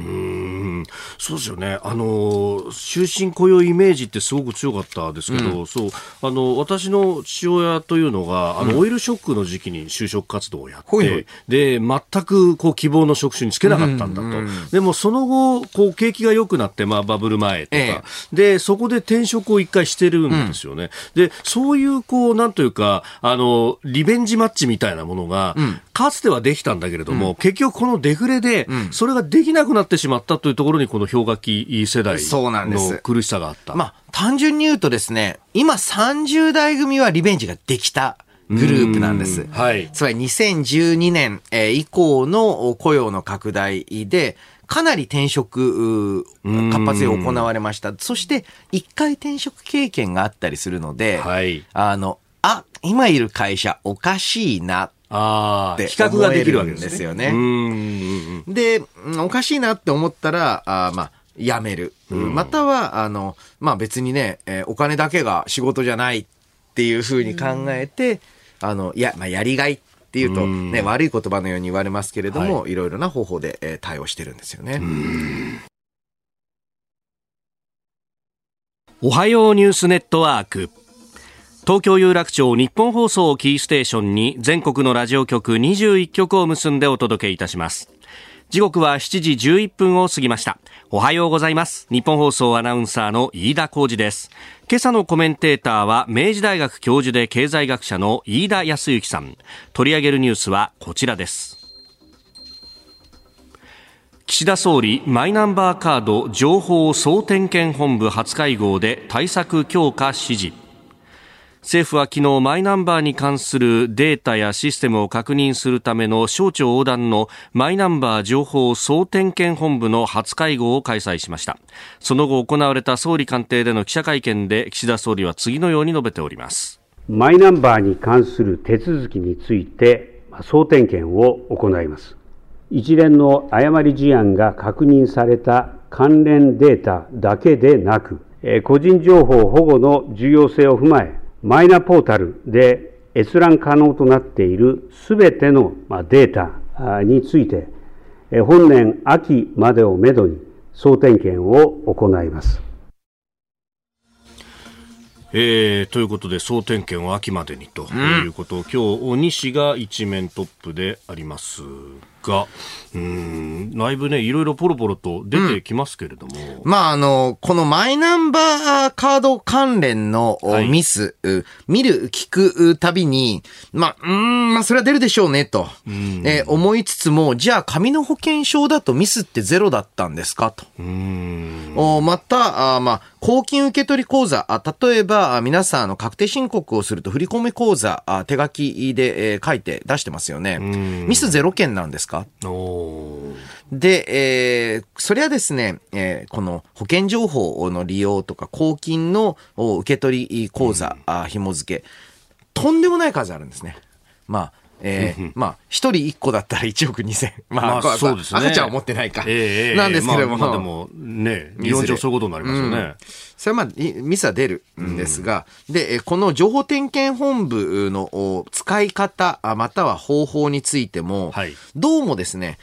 んそうですよね。あの終身雇用イメージってすごく強かったですけど、うん、そうあの私の父親というのがあの、うん、オイルショックの時期に就職活動をやって、ほいほいで全くこう希望の職種につけなかったんだと、うんうんうん、でもその後こう景気が良くなって、まあ、バブル前とか、ええ、でそこで転職を一回してるんですよね、うん、でそういうこうなんというかあのリベンジマッチみたいなものが、うん、かつてはできたんだけれども、うん、結局このデフレで、うん、それができなくなってしまったというところにこの氷河期世代の苦しさがあった。まあ、単純に言うとですね、今さんじゅうだい組はリベンジができたグループなんです、はい、つまりにせんじゅうにねん以降の雇用の拡大でかなり転職活発に行われました。そしていっかい転職経験があったりするので、はい、あのあ今いる会社おかしいなって比較ができるわけですよね。うんでおかしいなって思ったらあまあ辞める、うん、またはあの、まあ、別にね、えー、お金だけが仕事じゃないっていうふうに考えて、うん、あのいや、まあ、やりがいってっていうと、ね、悪い言葉のように言われますけれども、はい、いろいろな方法で、えー、対応してるんですよね。うんおはようニュースネットワーク、東京有楽町日本放送キーステーションに全国のラジオ局にじゅういっきょくを結んでお届けいたします。時刻はしちじじゅういっぷんを過ぎました。おはようございます。日本放送アナウンサーの飯田浩司です。今朝のコメンテーターは明治大学教授で経済学者の飯田康之さん。取り上げるニュースはこちらです。岸田総理マイナンバーカード情報総点検本部初会合で対策強化指示。政府は昨日マイナンバーに関するデータやシステムを確認するための省庁横断のマイナンバー情報総点検本部の初会合を開催しました。その後行われた総理官邸での記者会見で岸田総理は次のように述べております。マイナンバーに関する手続きについて総点検を行います。一連の誤り事案が確認された関連データだけでなく個人情報保護の重要性を踏まえマイナポータルで閲覧可能となっているすべてのデータについて、本年秋までをめどに総点検を行います。えー、ということで総点検を秋までにということを、うん、今日西が一面トップでありますが、うーん、内部ね、いろいろポロポロと出てきますけれども、うん、まああのこのマイナンバーカード関連のミス、はい、見る聞くたびにまあうーんまあそれは出るでしょうねと、うんえー、思いつつも、じゃあ紙の保険証だとミスってゼロだったんですかと、うーんおまたあまあ公金受取口座、あ例えば皆さんあの確定申告をすると振込口座手書きで、えー、書いて出してますよね。ミスゼロ件なんですか。おで、えー、それはですね、えー、この保険情報の利用とか公金の受取口座紐付け、とんでもない数あるんですね。まあえー、まあ、一人一個だったらいちおくにせん。まあ、まあ、そうですね。赤ちゃんは持ってないか。えー、なんですけれども。えーまあ、でも、ね、理論上そういうことになりますよね。うん、それはまあ、ミスは出るんですが、うん、で、この情報点検本部の使い方、または方法についても、はい、どうもですね、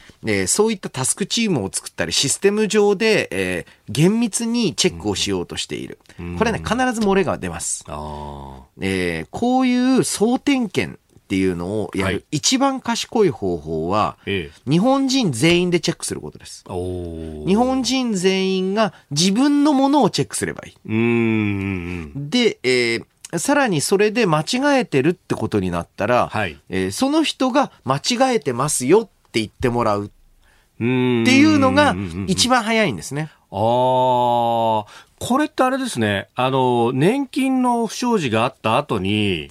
そういったタスクチームを作ったり、システム上で、えー、厳密にチェックをしようとしている。うん、これね、必ず漏れが出ます。あえー、こういう総点検、っていうのをやる一番賢い方法は、日本人全員でチェックすることです。日本人全員が自分のものをチェックすればいい。うーんで、えー、さらにそれで間違えてるってことになったら、はいえー、その人が間違えてますよって言ってもらうっていうのが一番早いんですね。あー、これってあれですね。あの、年金の不祥事があった後に、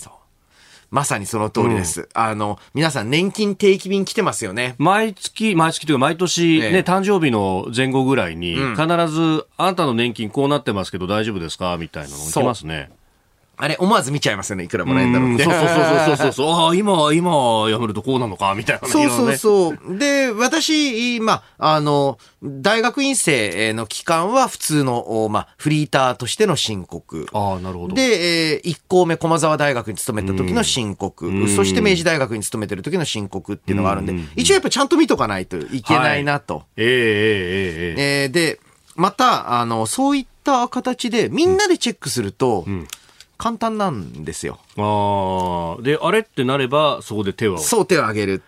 まさにその通りです、うん、あの皆さん年金定期便来てますよね。毎月毎月というか毎年、ねええ、誕生日の前後ぐらいに必ず、うん、あんたの年金こうなってますけど大丈夫ですかみたいなの来ますね。あれ思わず見ちゃいますよね。いくらもらえるんだろうって。そうそうそうそうそう。ああ、今、今、やめるとこうなのか、みたいな。そうそうそう。で、私、ま、あの、大学院生の期間は普通の、ま、フリーターとしての申告。ああ、なるほど。で、いっ校目、駒沢大学に勤めた時の申告。そして明治大学に勤めてる時の申告っていうのがあるんで、ん一応やっぱちゃんと見とかないといけないなと。はい、えー、えー、えー、えー。で、また、あの、そういった形でみんなでチェックすると、うんうん簡単なんですよ。ああ、であれってなればそこで手をそう手を挙げる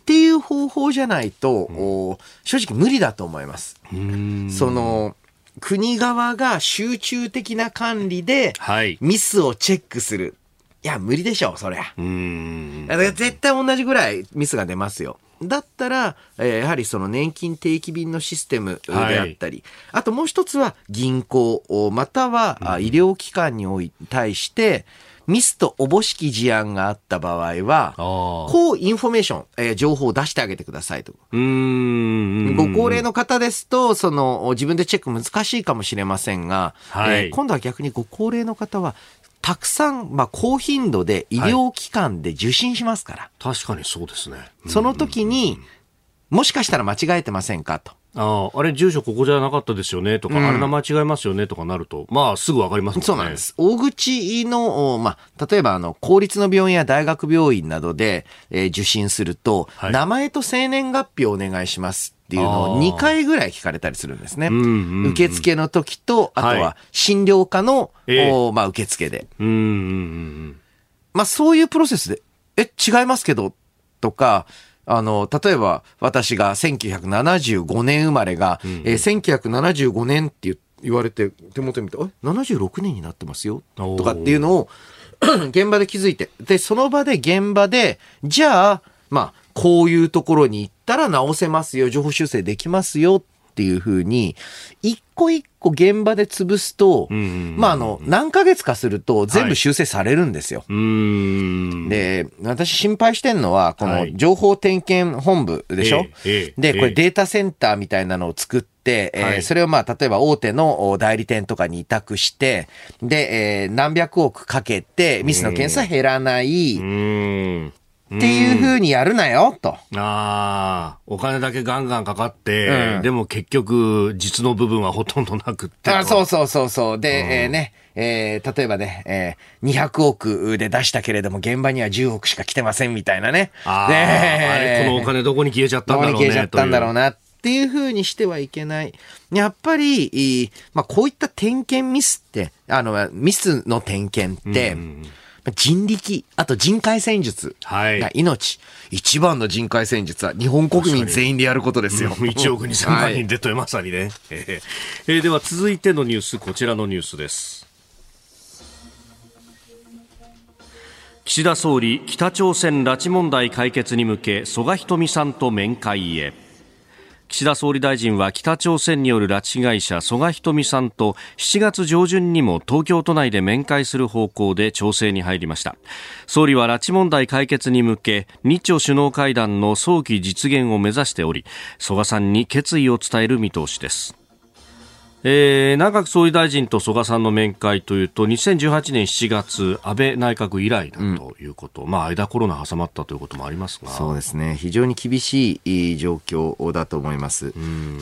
っていう方法じゃないと、うん、正直無理だと思います。うーんその国側が集中的な管理でミスをチェックする、はい、いや無理でしょうそりゃ。うーんだから絶対同じぐらいミスが出ますよ。だったら、えー、やはりその年金定期便のシステムであったり、はい、あともう一つは銀行または医療機関に対してミスとおぼしき事案があった場合は、こうインフォメーション、えー、情報を出してあげてくださいと。うーん。ご高齢の方ですと、その自分でチェック難しいかもしれませんが、はいえー、今度は逆にご高齢の方はたくさん、まあ、高頻度で医療機関で受診しますから。はい、確かにそうですね。その時に、もしかしたら間違えてませんかと。ああ、あれ住所ここじゃなかったですよねとか、うん、あれ名前違いますよねとかなると、まあすぐわかりますもんね。そうなんです。大口の、まあ、例えばあの、公立の病院や大学病院などで、えー、受診すると、はい、名前と生年月日をお願いします。っていうのをにかいぐらい聞かれたりするんですね。うんうんうん、受付の時と、あとは診療科の、はいえーまあ、受付で。うんうんうん、まあそういうプロセスで、え、違いますけど、とか、あの、例えば私がせんきゅうひゃくななじゅうごねん生まれが、うんえー、せんきゅうひゃくななじゅうごねんって言われて手元見て、あ、ななじゅうろくねんになってますよ、とかっていうのを現場で気づいて、で、その場で現場で、じゃあ、まあ、こういうところに行ったら直せますよ、情報修正できますよっていう風に、一個一個現場で潰すと、うんうんうんうん、まあ、あの、何ヶ月かすると全部修正されるんですよ。はい、うーんで、私心配してんのは、この情報点検本部でしょ、はいえー、で、これデータセンターみたいなのを作って、でえーはい、それをまあ例えば大手の代理店とかに委託してで、えー、何百億かけてミスの件数減らない。うんっていう風にやるなよ、と。ああ、お金だけガンガンかかって、うん、でも結局、実の部分はほとんどなくって。あ、そうそうそうそう。で、うん、えー、ね、えー、例えばね、えー、にひゃくおくで出したけれども、現場にはじゅうおくしか来てませんみたいなね。あ、ね、あれ、このお金どこに消えちゃったんだろうね。どこに消えちゃったんだろうな。っていう風にしてはいけない。やっぱり、まあ、こういった点検ミスって、あの、ミスの点検って、うん、人力、あと人海戦術が命、はい。一番の人海戦術は日本国民全員でやることですよ。いちおくにせんまん人でと、まさにね。えー、では続いてのニュース、こちらのニュースです。岸田総理、北朝鮮拉致問題解決に向け、曽我ひとみさんと面会へ。岸田総理大臣は北朝鮮による拉致被害者曽我ひとみさんとしちがつ上旬にも東京都内で面会する方向で調整に入りました。総理は拉致問題解決に向け日朝首脳会談の早期実現を目指しており、曽我さんに決意を伝える見通しです。えー、内閣総理大臣と曽我さんの面会というとにせんじゅうはちねんしちがつ安倍内閣以来だということ、うん、まあ、間コロナ挟まったということもありますが、そうですね、非常に厳しい状況だと思います。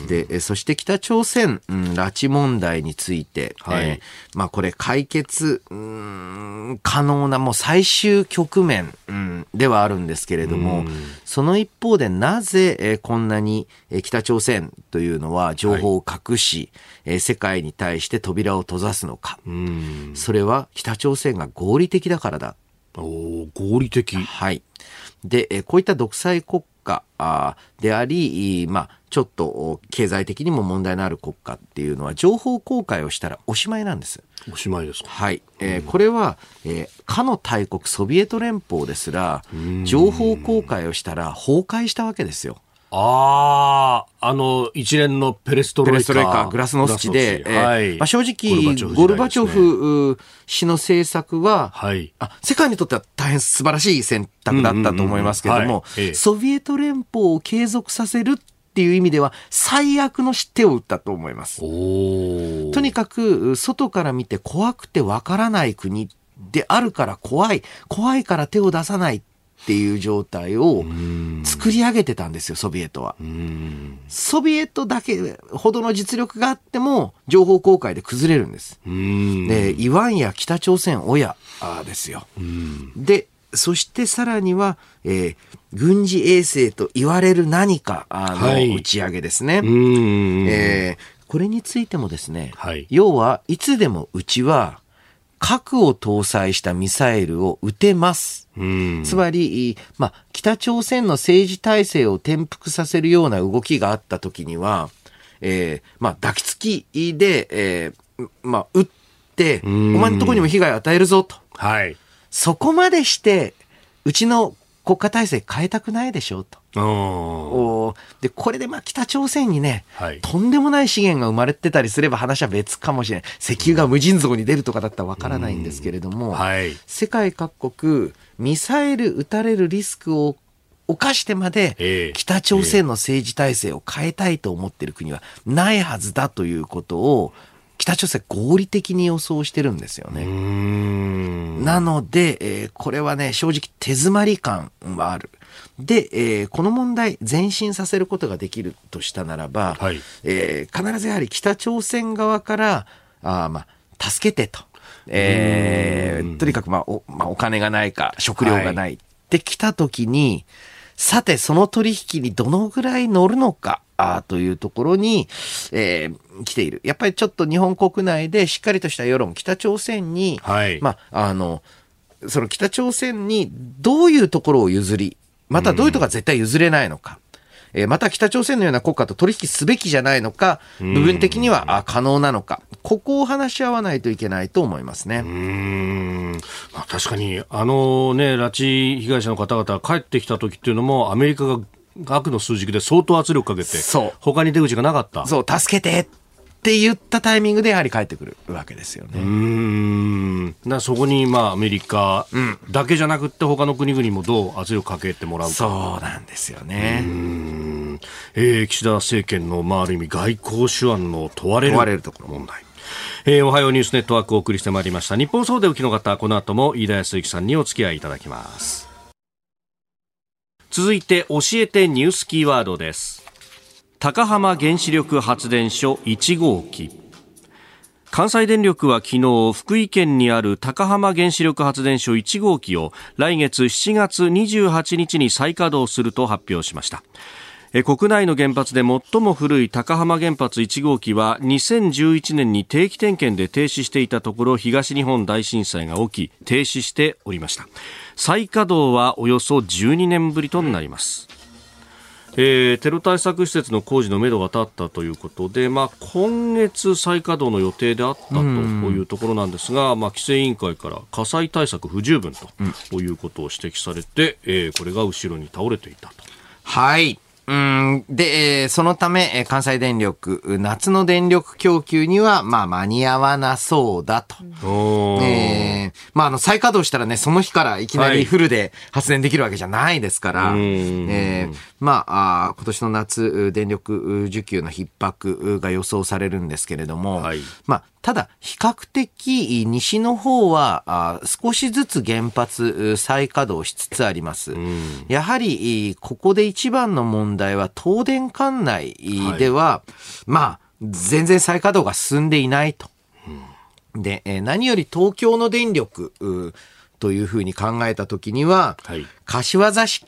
で、そして北朝鮮、うん、拉致問題について、はい、えーまあ、これ解決、うん、可能なもう最終局面、うん、ではあるんですけれども、その一方でなぜ、えー、こんなに、えー、北朝鮮というのは情報を隠し、はい、世界に対して扉を閉ざすのか。うん、それは北朝鮮が合理的だからだ。お、合理的。はい。で、こういった独裁国家であり、まあ、ちょっと経済的にも問題のある国家っていうのは情報公開をしたらおしまいなんです。おしまいですか。はい。えー、これは、えー、かの大国ソビエト連邦ですら情報公開をしたら崩壊したわけですよ。ああ、あの一連のペレストロイカ、グラスノスチで、えーはい、まあ、正直ゴルバチョフ氏の政策は、はい、あ、世界にとっては大変素晴らしい選択だったと思いますけれども、ソビエト連邦を継続させるっていう意味では最悪の手を打ったと思います。お、とにかく外から見て怖くてわからない国であるから怖い、怖いから手を出さないっていう状態を作り上げてたんですよ、ソビエトは。うーん、ソビエトだけほどの実力があっても情報公開で崩れるんです。うーん、で、イワンや北朝鮮親ですよ。うーん、で、そしてさらには、えー、軍事衛星と言われる何かの打ち上げですね。はい、うーん、えー、これについてもですね、はい、要はいつでもうちは核を搭載したミサイルを撃てます。うん、つまり、まあ、北朝鮮の政治体制を転覆させるような動きがあったときには、えー、まあ、抱きつきで、えー、まあ、撃って、うん、お前のとこにも被害を与えるぞと。はい。そこまでして、うちの国家体制変えたくないでしょうと。おで、これでまあ北朝鮮にね、はい、とんでもない資源が生まれてたりすれば話は別かもしれない。石油が無尽蔵に出るとかだったらわからないんですけれども、はい、世界各国ミサイル撃たれるリスクを犯してまで北朝鮮の政治体制を変えたいと思っている国はないはずだということを北朝鮮合理的に予想してるんですよね。うーん、なので、えー、これはね、正直手詰まり感はある。で、えー、この問題前進させることができるとしたならば、はい、えー、必ずやはり北朝鮮側からあ、まあ、助けてと、えー、とにかく、まあ お, まあ、お金がないか食料がない、はい、ってきたときに、さてその取引にどのぐらい乗るのかあというところに、えー、来ている。やっぱりちょっと日本国内でしっかりとした世論、北朝鮮に、はい、まあ、あのその北朝鮮にどういうところを譲り、またどういうところが絶対譲れないのか、うん、えー、また北朝鮮のような国家と取引すべきじゃないのか、部分的には可能なのか、ここを話し合わないといけないと思いますね。うーん、まあ、確かにあの、ね、拉致被害者の方々が帰ってきた時っていうのもアメリカが悪の数軸で相当圧力かけて、他に出口がなかった、そう、助けてって言ったタイミングでやはり帰ってくるわけですよね。うーん、だそこに、まあ、アメリカだけじゃなくって他の国々もどう圧力かけてもらうか。そうなんですよね。うーん、えー、岸田政権の、まあ、ある意味外交手腕の問われる問われるところ問題、えー、おはようニュースネットワークをお送りしてまいりました。日本総出を聞きの方、この後も飯田康之さんにお付き合いいただきます。続いて教えてニュースキーワードです。高浜原子力発電所いちごうき。関西電力は昨日、福井県にある高浜原子力発電所いちごうきを来月しちがつにじゅうはちにちに再稼働すると発表しました。国内の原発で最も古い高浜原発いちごうきはにせんじゅういちねんに定期点検で停止していたところ、東日本大震災が起き停止しておりました。再稼働はおよそじゅうにねんぶりとなります。えー、テロ対策施設の工事のめどが立ったということで、まあ、今月再稼働の予定であったというところなんですが、まあ、規制委員会から火災対策不十分ということを指摘されて、うん、えー、これが後ろに倒れていたと。はい。うんで、そのため関西電力、夏の電力供給にはまあ間に合わなそうだと。えー、まああの再稼働したらね、その日からいきなりフルで発電できるわけじゃないですから、はい、えー、まあ、あ今年の夏電力需給の逼迫が予想されるんですけれども、はい、まあただ比較的西の方は少しずつ原発再稼働しつつあります。うん、やはりここで一番の問題は東電管内では、はい、まあ全然再稼働が進んでいないと。うん、で、何より東京の電力というふうに考えたときには、はい、柏崎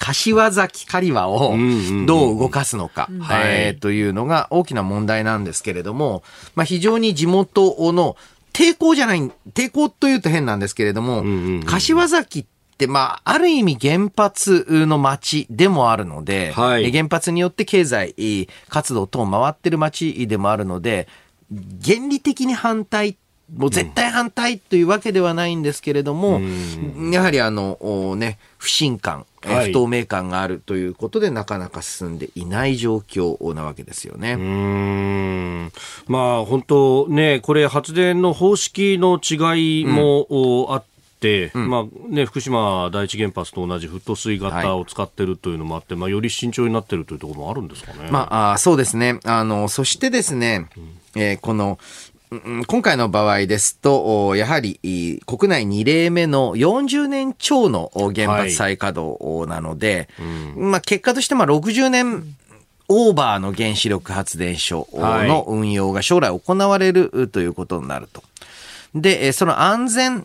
柏崎刈羽をどう動かすのか、うんうんうん、えー、というのが大きな問題なんですけれども、まあ、非常に地元の抵抗じゃない、抵抗というと変なんですけれども、うんうんうん、柏崎って、まあ、ある意味原発の町でもあるので、はい、原発によって経済活動等回ってる町でもあるので、原理的に反対、もう絶対反対というわけではないんですけれども、うん、やはりあの、ね、不信感、はい、不透明感があるということでなかなか進んでいない状況なわけですよね。うーん、まあ、本当ね、これ発電の方式の違いも、うん、あって、うん、まあね、福島第一原発と同じフット水型を使っているというのもあって、はい、まあ、より慎重になっているというところもあるんですかね。まあ、あ、そうですね。あの、そしてですね、えー、この今回の場合ですと、やはり国内にれいめのよんじゅうねん超の原発再稼働なので、はい、うん、まあ、結果としてまあろくじゅうねんオーバーの原子力発電所の運用が将来行われるということになると。で、その安全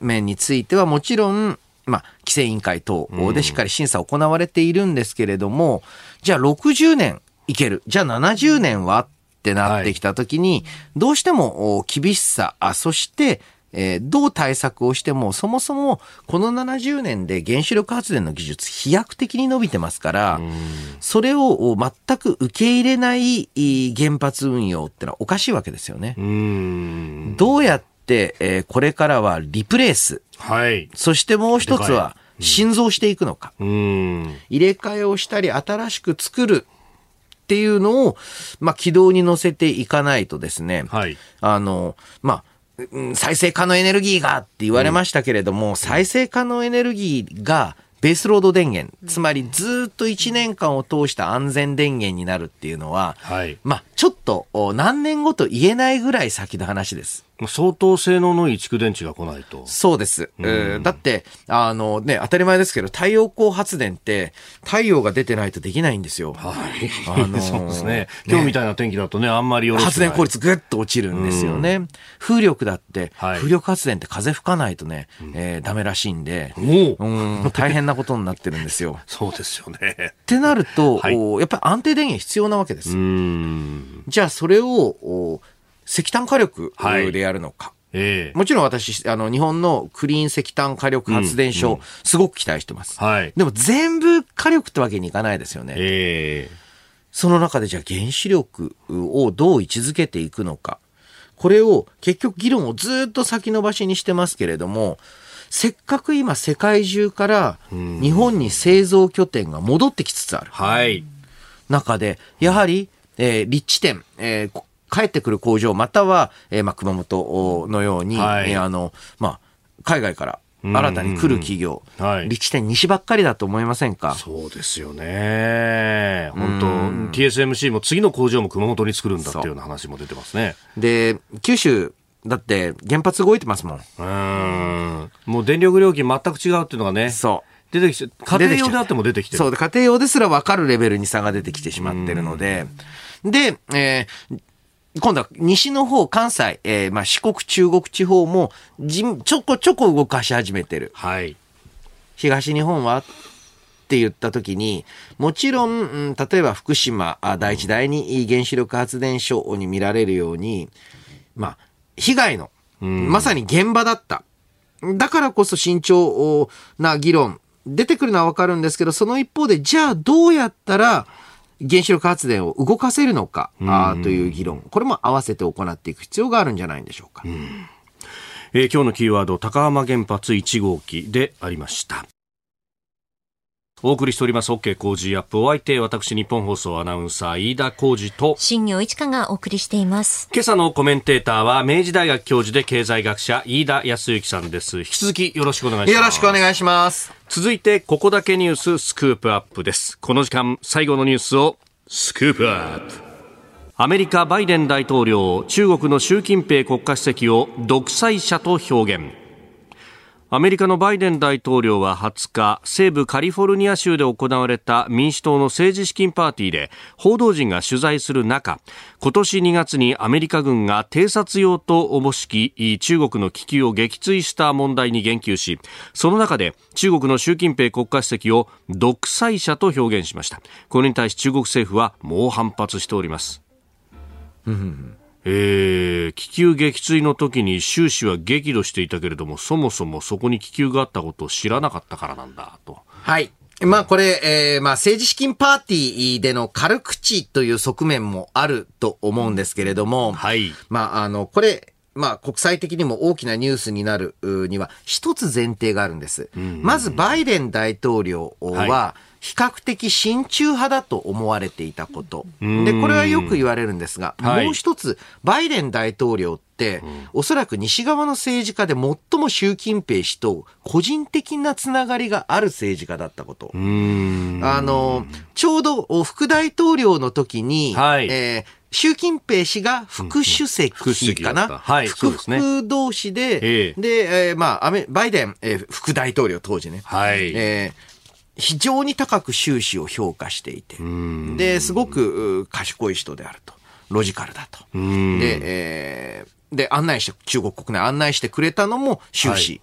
面についてはもちろん、まあ、規制委員会等でしっかり審査行われているんですけれども、じゃあろくじゅうねんいける、じゃあななじゅうねんはってなってきたときに、どうしても厳しさ、あ、そして、えー、どう対策をしても、そもそもこのななじゅうねんで原子力発電の技術飛躍的に伸びてますから、それを全く受け入れない原発運用ってのはおかしいわけですよね。うーん、どうやって、えー、これからはリプレース、はい、そしてもう一つは新造していくのか、うん、うん、入れ替えをしたり新しく作るっていうのを、まあ、軌道に乗せていかないとですね、はい、あの、まあ、再生可能エネルギーがって言われましたけれども、うん、再生可能エネルギーがベースロード電源、うん、つまりずっといちねんかんを通した安全電源になるっていうのは、はい、まあ、ちょっと何年後と言えないぐらい先の話です。相当性能のいい蓄電池が来ないと。そうです。うん、だって、あのね、当たり前ですけど、太陽光発電って、太陽が出てないとできないんですよ。はい。あのー、そうですね。今日みたいな天気だとね、あんまりよろしくない。発電効率ぐっと落ちるんですよね。うん、風力だって、はい、風力発電って風吹かないとね、えー、ダメらしいんで、うん、うん、大変なことになってるんですよ。そうですよね。ってなると、はい、やっぱり安定電源必要なわけです。うん、じゃあ、それを、石炭火力でやるのか、はい、えー、もちろん私あの日本のクリーン石炭火力発電所、うんうん、すごく期待してます、はい、でも全部火力ってわけにいかないですよね、えー、その中でじゃあ原子力をどう位置づけていくのか、これを結局議論をずっと先延ばしにしてますけれども、せっかく今世界中から日本に製造拠点が戻ってきつつある、はい、中でやはり、えー、立地点、えー帰ってくる工場または、えーまあ、熊本のように、はい、えーあのまあ、海外から新たに来る企業、うんうん、はい、立地点西ばっかりだと思いませんか。そうですよね。本当、うん、ティーエスエムシー も次の工場も熊本に作るんだっていうような話も出てますね。で、九州だって原発動いてますもん。うん、もう電力料金全く違うっていうのがね、そう出てきて、家庭用であっても出てきてる。そう、家庭用ですら分かるレベルに差が出てきてしまってるので。で、えー、今度は西の方、関西、えー、まあ四国、中国地方もじちょこちょこ動かし始めてる。はい。東日本はって言った時に、もちろん、例えば福島第一第二原子力発電所に見られるように、まあ、被害の、まさに現場だった。だからこそ慎重な議論、出てくるのはわかるんですけど、その一方で、じゃあどうやったら、原子力発電を動かせるのか、あという議論、これも合わせて行っていく必要があるんじゃないでしょうか。うん、えー、今日のキーワード、高浜原発いち号機でありました。お送りしております OK 工事アップ、お相手私日本放送アナウンサー飯田浩司と新業一華がお送りしています。今朝のコメンテーターは明治大学教授で経済学者飯田康之さんです。引き続きよろしくお願いします。よろしくお願いします。続いてここだけニューススクープアップです。この時間最後のニュースをスクープアップ。アメリカバイデン大統領、中国の習近平国家主席を独裁者と表現。アメリカのバイデン大統領ははつか、西部カリフォルニア州で行われた民主党の政治資金パーティーで報道陣が取材する中、今年にがつにアメリカ軍が偵察用とおぼしき中国の気球を撃墜した問題に言及し、その中で中国の習近平国家主席を独裁者と表現しました。これに対し中国政府は猛反発しております。えー、気球撃墜の時に習氏は激怒していたけれども、そもそもそこに気球があったことを知らなかったからなんだと。はい。まあこれ、えー、まあ政治資金パーティーでの軽口という側面もあると思うんですけれども、はい。まああの、これ、まあ国際的にも大きなニュースになるには一つ前提があるんです。うんうんうん、まずバイデン大統領は、はい、比較的親中派だと思われていたこと。で、これはよく言われるんですが、はい、もう一つ、バイデン大統領って、うん、おそらく西側の政治家で最も習近平氏と個人的なつながりがある政治家だったこと。うーん、あの、ちょうど副大統領の時に、はい、えー、習近平氏が副主席かな、うん、はい、副副同士で、えー、で、えー、まあ、バイデン、えー、副大統領当時ね。はい、えー非常に高く習氏を評価していて、で、すごく賢い人であると。ロジカルだと。で、えー、で、案内して、中国国内案内してくれたのも習氏、はい、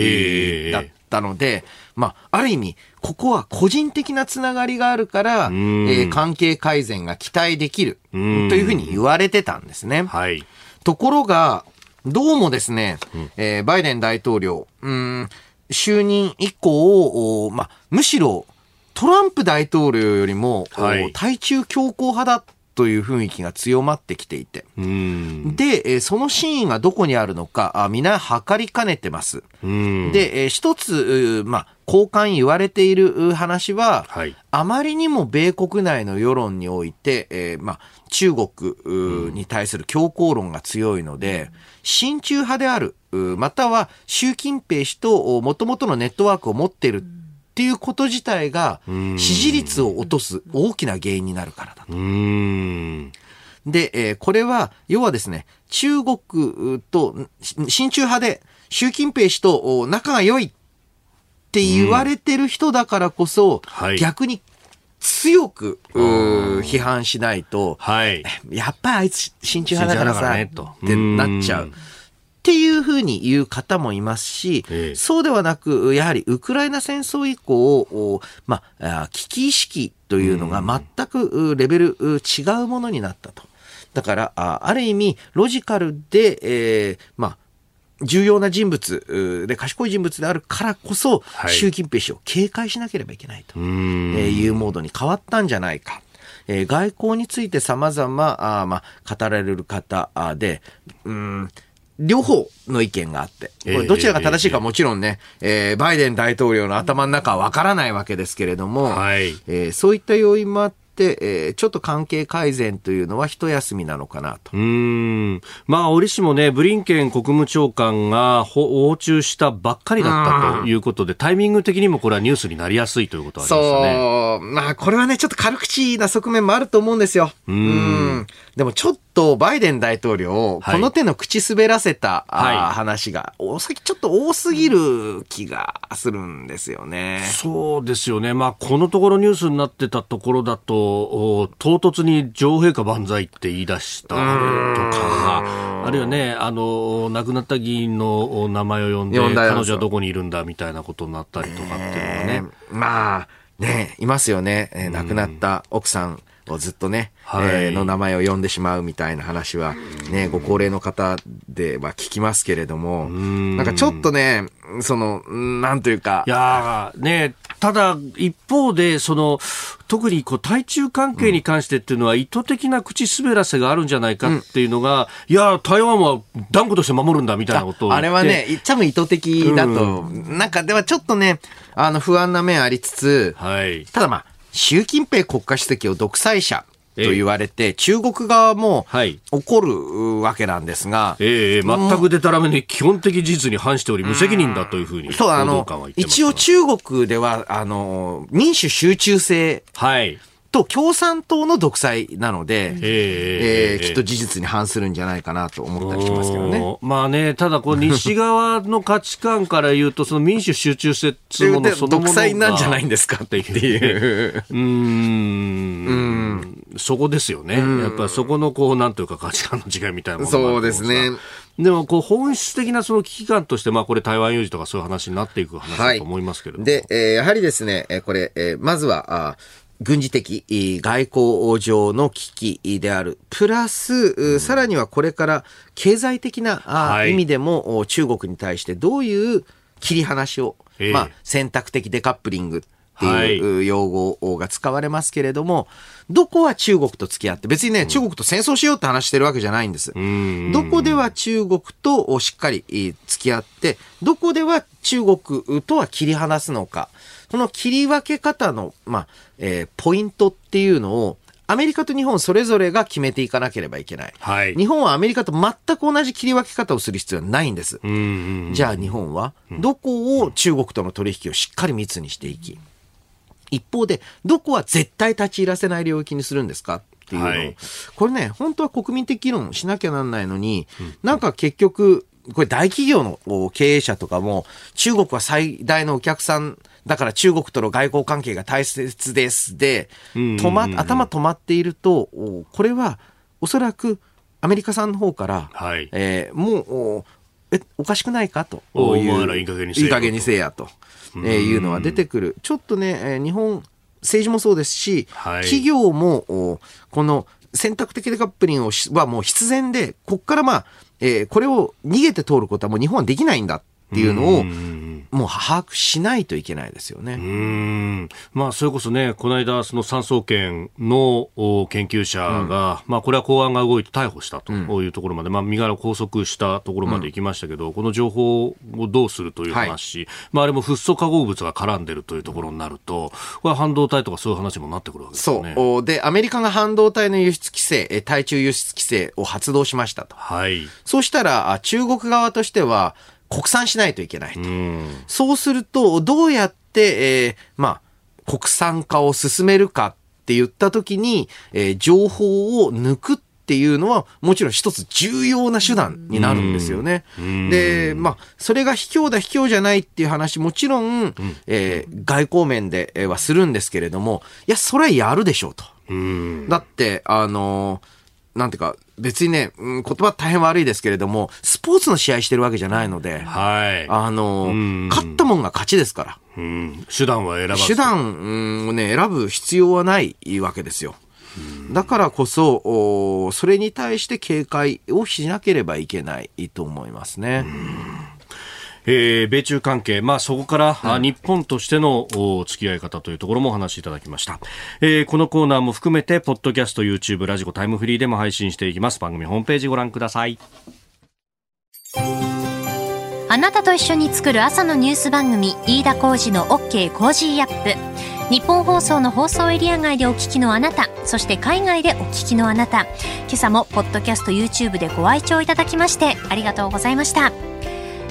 えー、だったので、まあ、ある意味、ここは個人的なつながりがあるから、えー、関係改善が期待できる、というふうに言われてたんですね。はい、ところが、どうもですね、えー、バイデン大統領、うーん、就任以降、まあ、むしろトランプ大統領よりも、はい、対中強硬派だという雰囲気が強まってきていて、うん、で、その真意がどこにあるのか、皆測りかねてます。うんで、一つ、まあ、交換言われている話は、はい、あまりにも米国内の世論において、えーまあ、中国に対する強硬論が強いので、親中派である、または習近平氏ともともとのネットワークを持っているっていうこと自体が支持率を落とす大きな原因になるからだと。うーんで、これは要はですね、中国と親中派で習近平氏と仲が良いって言われてる人だからこそ、はい、逆に強く批判しないと、はい、やっぱりあいつ親中派だからさってなっちゃうっていうふうに言う方もいますし、ええ、そうではなく、やはりウクライナ戦争以降、まあ、危機意識というのが全くレベル違うものになったと。だから、ある意味、ロジカルで、えー、まあ、重要な人物で賢い人物であるからこそ、はい、習近平氏を警戒しなければいけないというモードに変わったんじゃないか。えー、外交について様々、あ、まあ、語られる方で、うーん、両方の意見があって、これどちらが正しいかもちろんね、えー、バイデン大統領の頭の中はわからないわけですけれども、はい、えー、そういった要因もあって、して、えー、ちょっと関係改善というのは一休みなのかなと。うーん、まあ折しもね、ブリンケン国務長官が訪中したばっかりだったということで、タイミング的にもこれはニュースになりやすいということはありますよね。そう、まあこれはねちょっと軽口な側面もあると思うんですよ。うーん、うん、でもちょっとバイデン大統領、はい、この手の口滑らせた、はい、話がお先ちょっと多すぎる気がするんですよね。そうですよね。まあこのところニュースになってたところだと、唐突に女王陛下万歳って言い出したとか、あるいはね、あの亡くなった議員の名前を呼んで彼女はどこにいるんだみたいなことになったりとかっていうのはね、まあね、いますよね、えー、亡くなった奥さんをずっとね、はい、えー、の名前を呼んでしまうみたいな話はね、ご高齢の方では聞きますけれども、うん、なんかちょっとね、そのなんというか、いやね、ただ一方でその特にこう対中関係に関してっていうのは意図的な口滑らせがあるんじゃないかっていうのが、うん、いや台湾は断固として守るんだみたいなことを あ, あれはね多分意図的だと、うん、なんかではちょっとね、あの不安な面ありつつ、はい、ただまあ習近平国家主席を独裁者と言われて、ええ、中国側も怒るわけなんですが、ええ、全くでたらめで基本的事実に反しており無責任だというふうに報道官は言ってます。そう、あの一応中国ではあの民主集中制、はい、と共産党の独裁なので、えーえー、きっと事実に反するんじゃないかなと思ったりしますけどね。まあね、ただこう西側の価値観から言うとその民主集中制そのものそのものが独裁なんじゃないんですかっていううーん、うん、そこですよね。やっぱそこのこうなんというか価値観の違いみたいなものがあると思うんですが、そうですね。でもこう本質的なその危機感として、まあこれ台湾有事とかそういう話になっていく話だと思いますけれども、はい、でえー、やはりですね、これ、えー、まずはあ軍事的、外交上の危機である。プラス、うん、さらにはこれから経済的な、はい、意味でも中国に対してどういう切り離しを、えーまあ、選択的デカップリングっていう用語が使われますけれども、はい、どこは中国と付き合って、別にね、うん、中国と戦争しようって話してるわけじゃないんです。うん、どこでは中国としっかり付き合って、どこでは中国とは切り離すのか。この切り分け方の、まあえー、ポイントっていうのをアメリカと日本それぞれが決めていかなければいけない、はい、日本はアメリカと全く同じ切り分け方をする必要はないんです。うん、じゃあ日本はどこを中国との取引をしっかり密にしていき、一方でどこは絶対立ち入らせない領域にするんですかっていうのを、はい、これね本当は国民的議論しなきゃなんないのに、なんか結局これ大企業の経営者とかも中国は最大のお客さんだから中国との外交関係が大切ですで、止ま、頭止まっていると、これはおそらくアメリカさんの方から、はい、えー、もうえおかしくないかという、いい加減にせえやと、いい加減にせえやと、えー、いうのは出てくる。ちょっとね、えー、日本政治もそうですし、はい、企業もこの選択的デカップリングはもう必然で、ここからまあ、えー、これを逃げて通ることはもう日本はできないんだっていうのをもう把握しないといけないですよね。うーん、まあ、それこそね、この間その産総研の研究者が、うん、まあ、これは公安が動いて逮捕したというところまで、うん、まあ、身柄を拘束したところまで行きましたけど、うん、この情報をどうするという話、はい、まあ、あれもフッ素化合物が絡んでるというところになると、これは半導体とかそういう話もなってくるわけですよね。そうで、アメリカが半導体の輸出規制、対中輸出規制を発動しましたと、はい、そうしたら中国側としては国産しないといけないと。うん、そうすると、どうやって、えー、まあ、国産化を進めるかって言ったときに、えー、情報を抜くっていうのは、もちろん一つ重要な手段になるんですよね。うん、で、まあ、それが卑怯だ卑怯じゃないっていう話、もちろん、うん、えー、外交面ではするんですけれども、いや、それはやるでしょうと。うん、だって、あのー、なんていうか別にね、うん、言葉大変悪いですけれども、スポーツの試合してるわけじゃないので、はい、あの勝ったもんが勝ちですから、うん、手段は選ばず、手段をね選ぶ必要はないわけですよ。だからこそそれに対して警戒をしなければいけないと思いますね。うん、えー、米中関係、まあ、そこから、うん、日本としての付き合い方というところもお話しいただきました、えー、このコーナーも含めてポッドキャスト、 YouTube、 ラジコ、タイムフリーでも配信していきます。番組ホームページご覧ください。あなたと一緒に作る朝のニュース番組、飯田浩司の OK コージーアップ。日本放送の放送エリア外でお聞きのあなた、そして海外でお聞きのあなた、今朝もポッドキャスト YouTube でご愛聴いただきましてありがとうございました。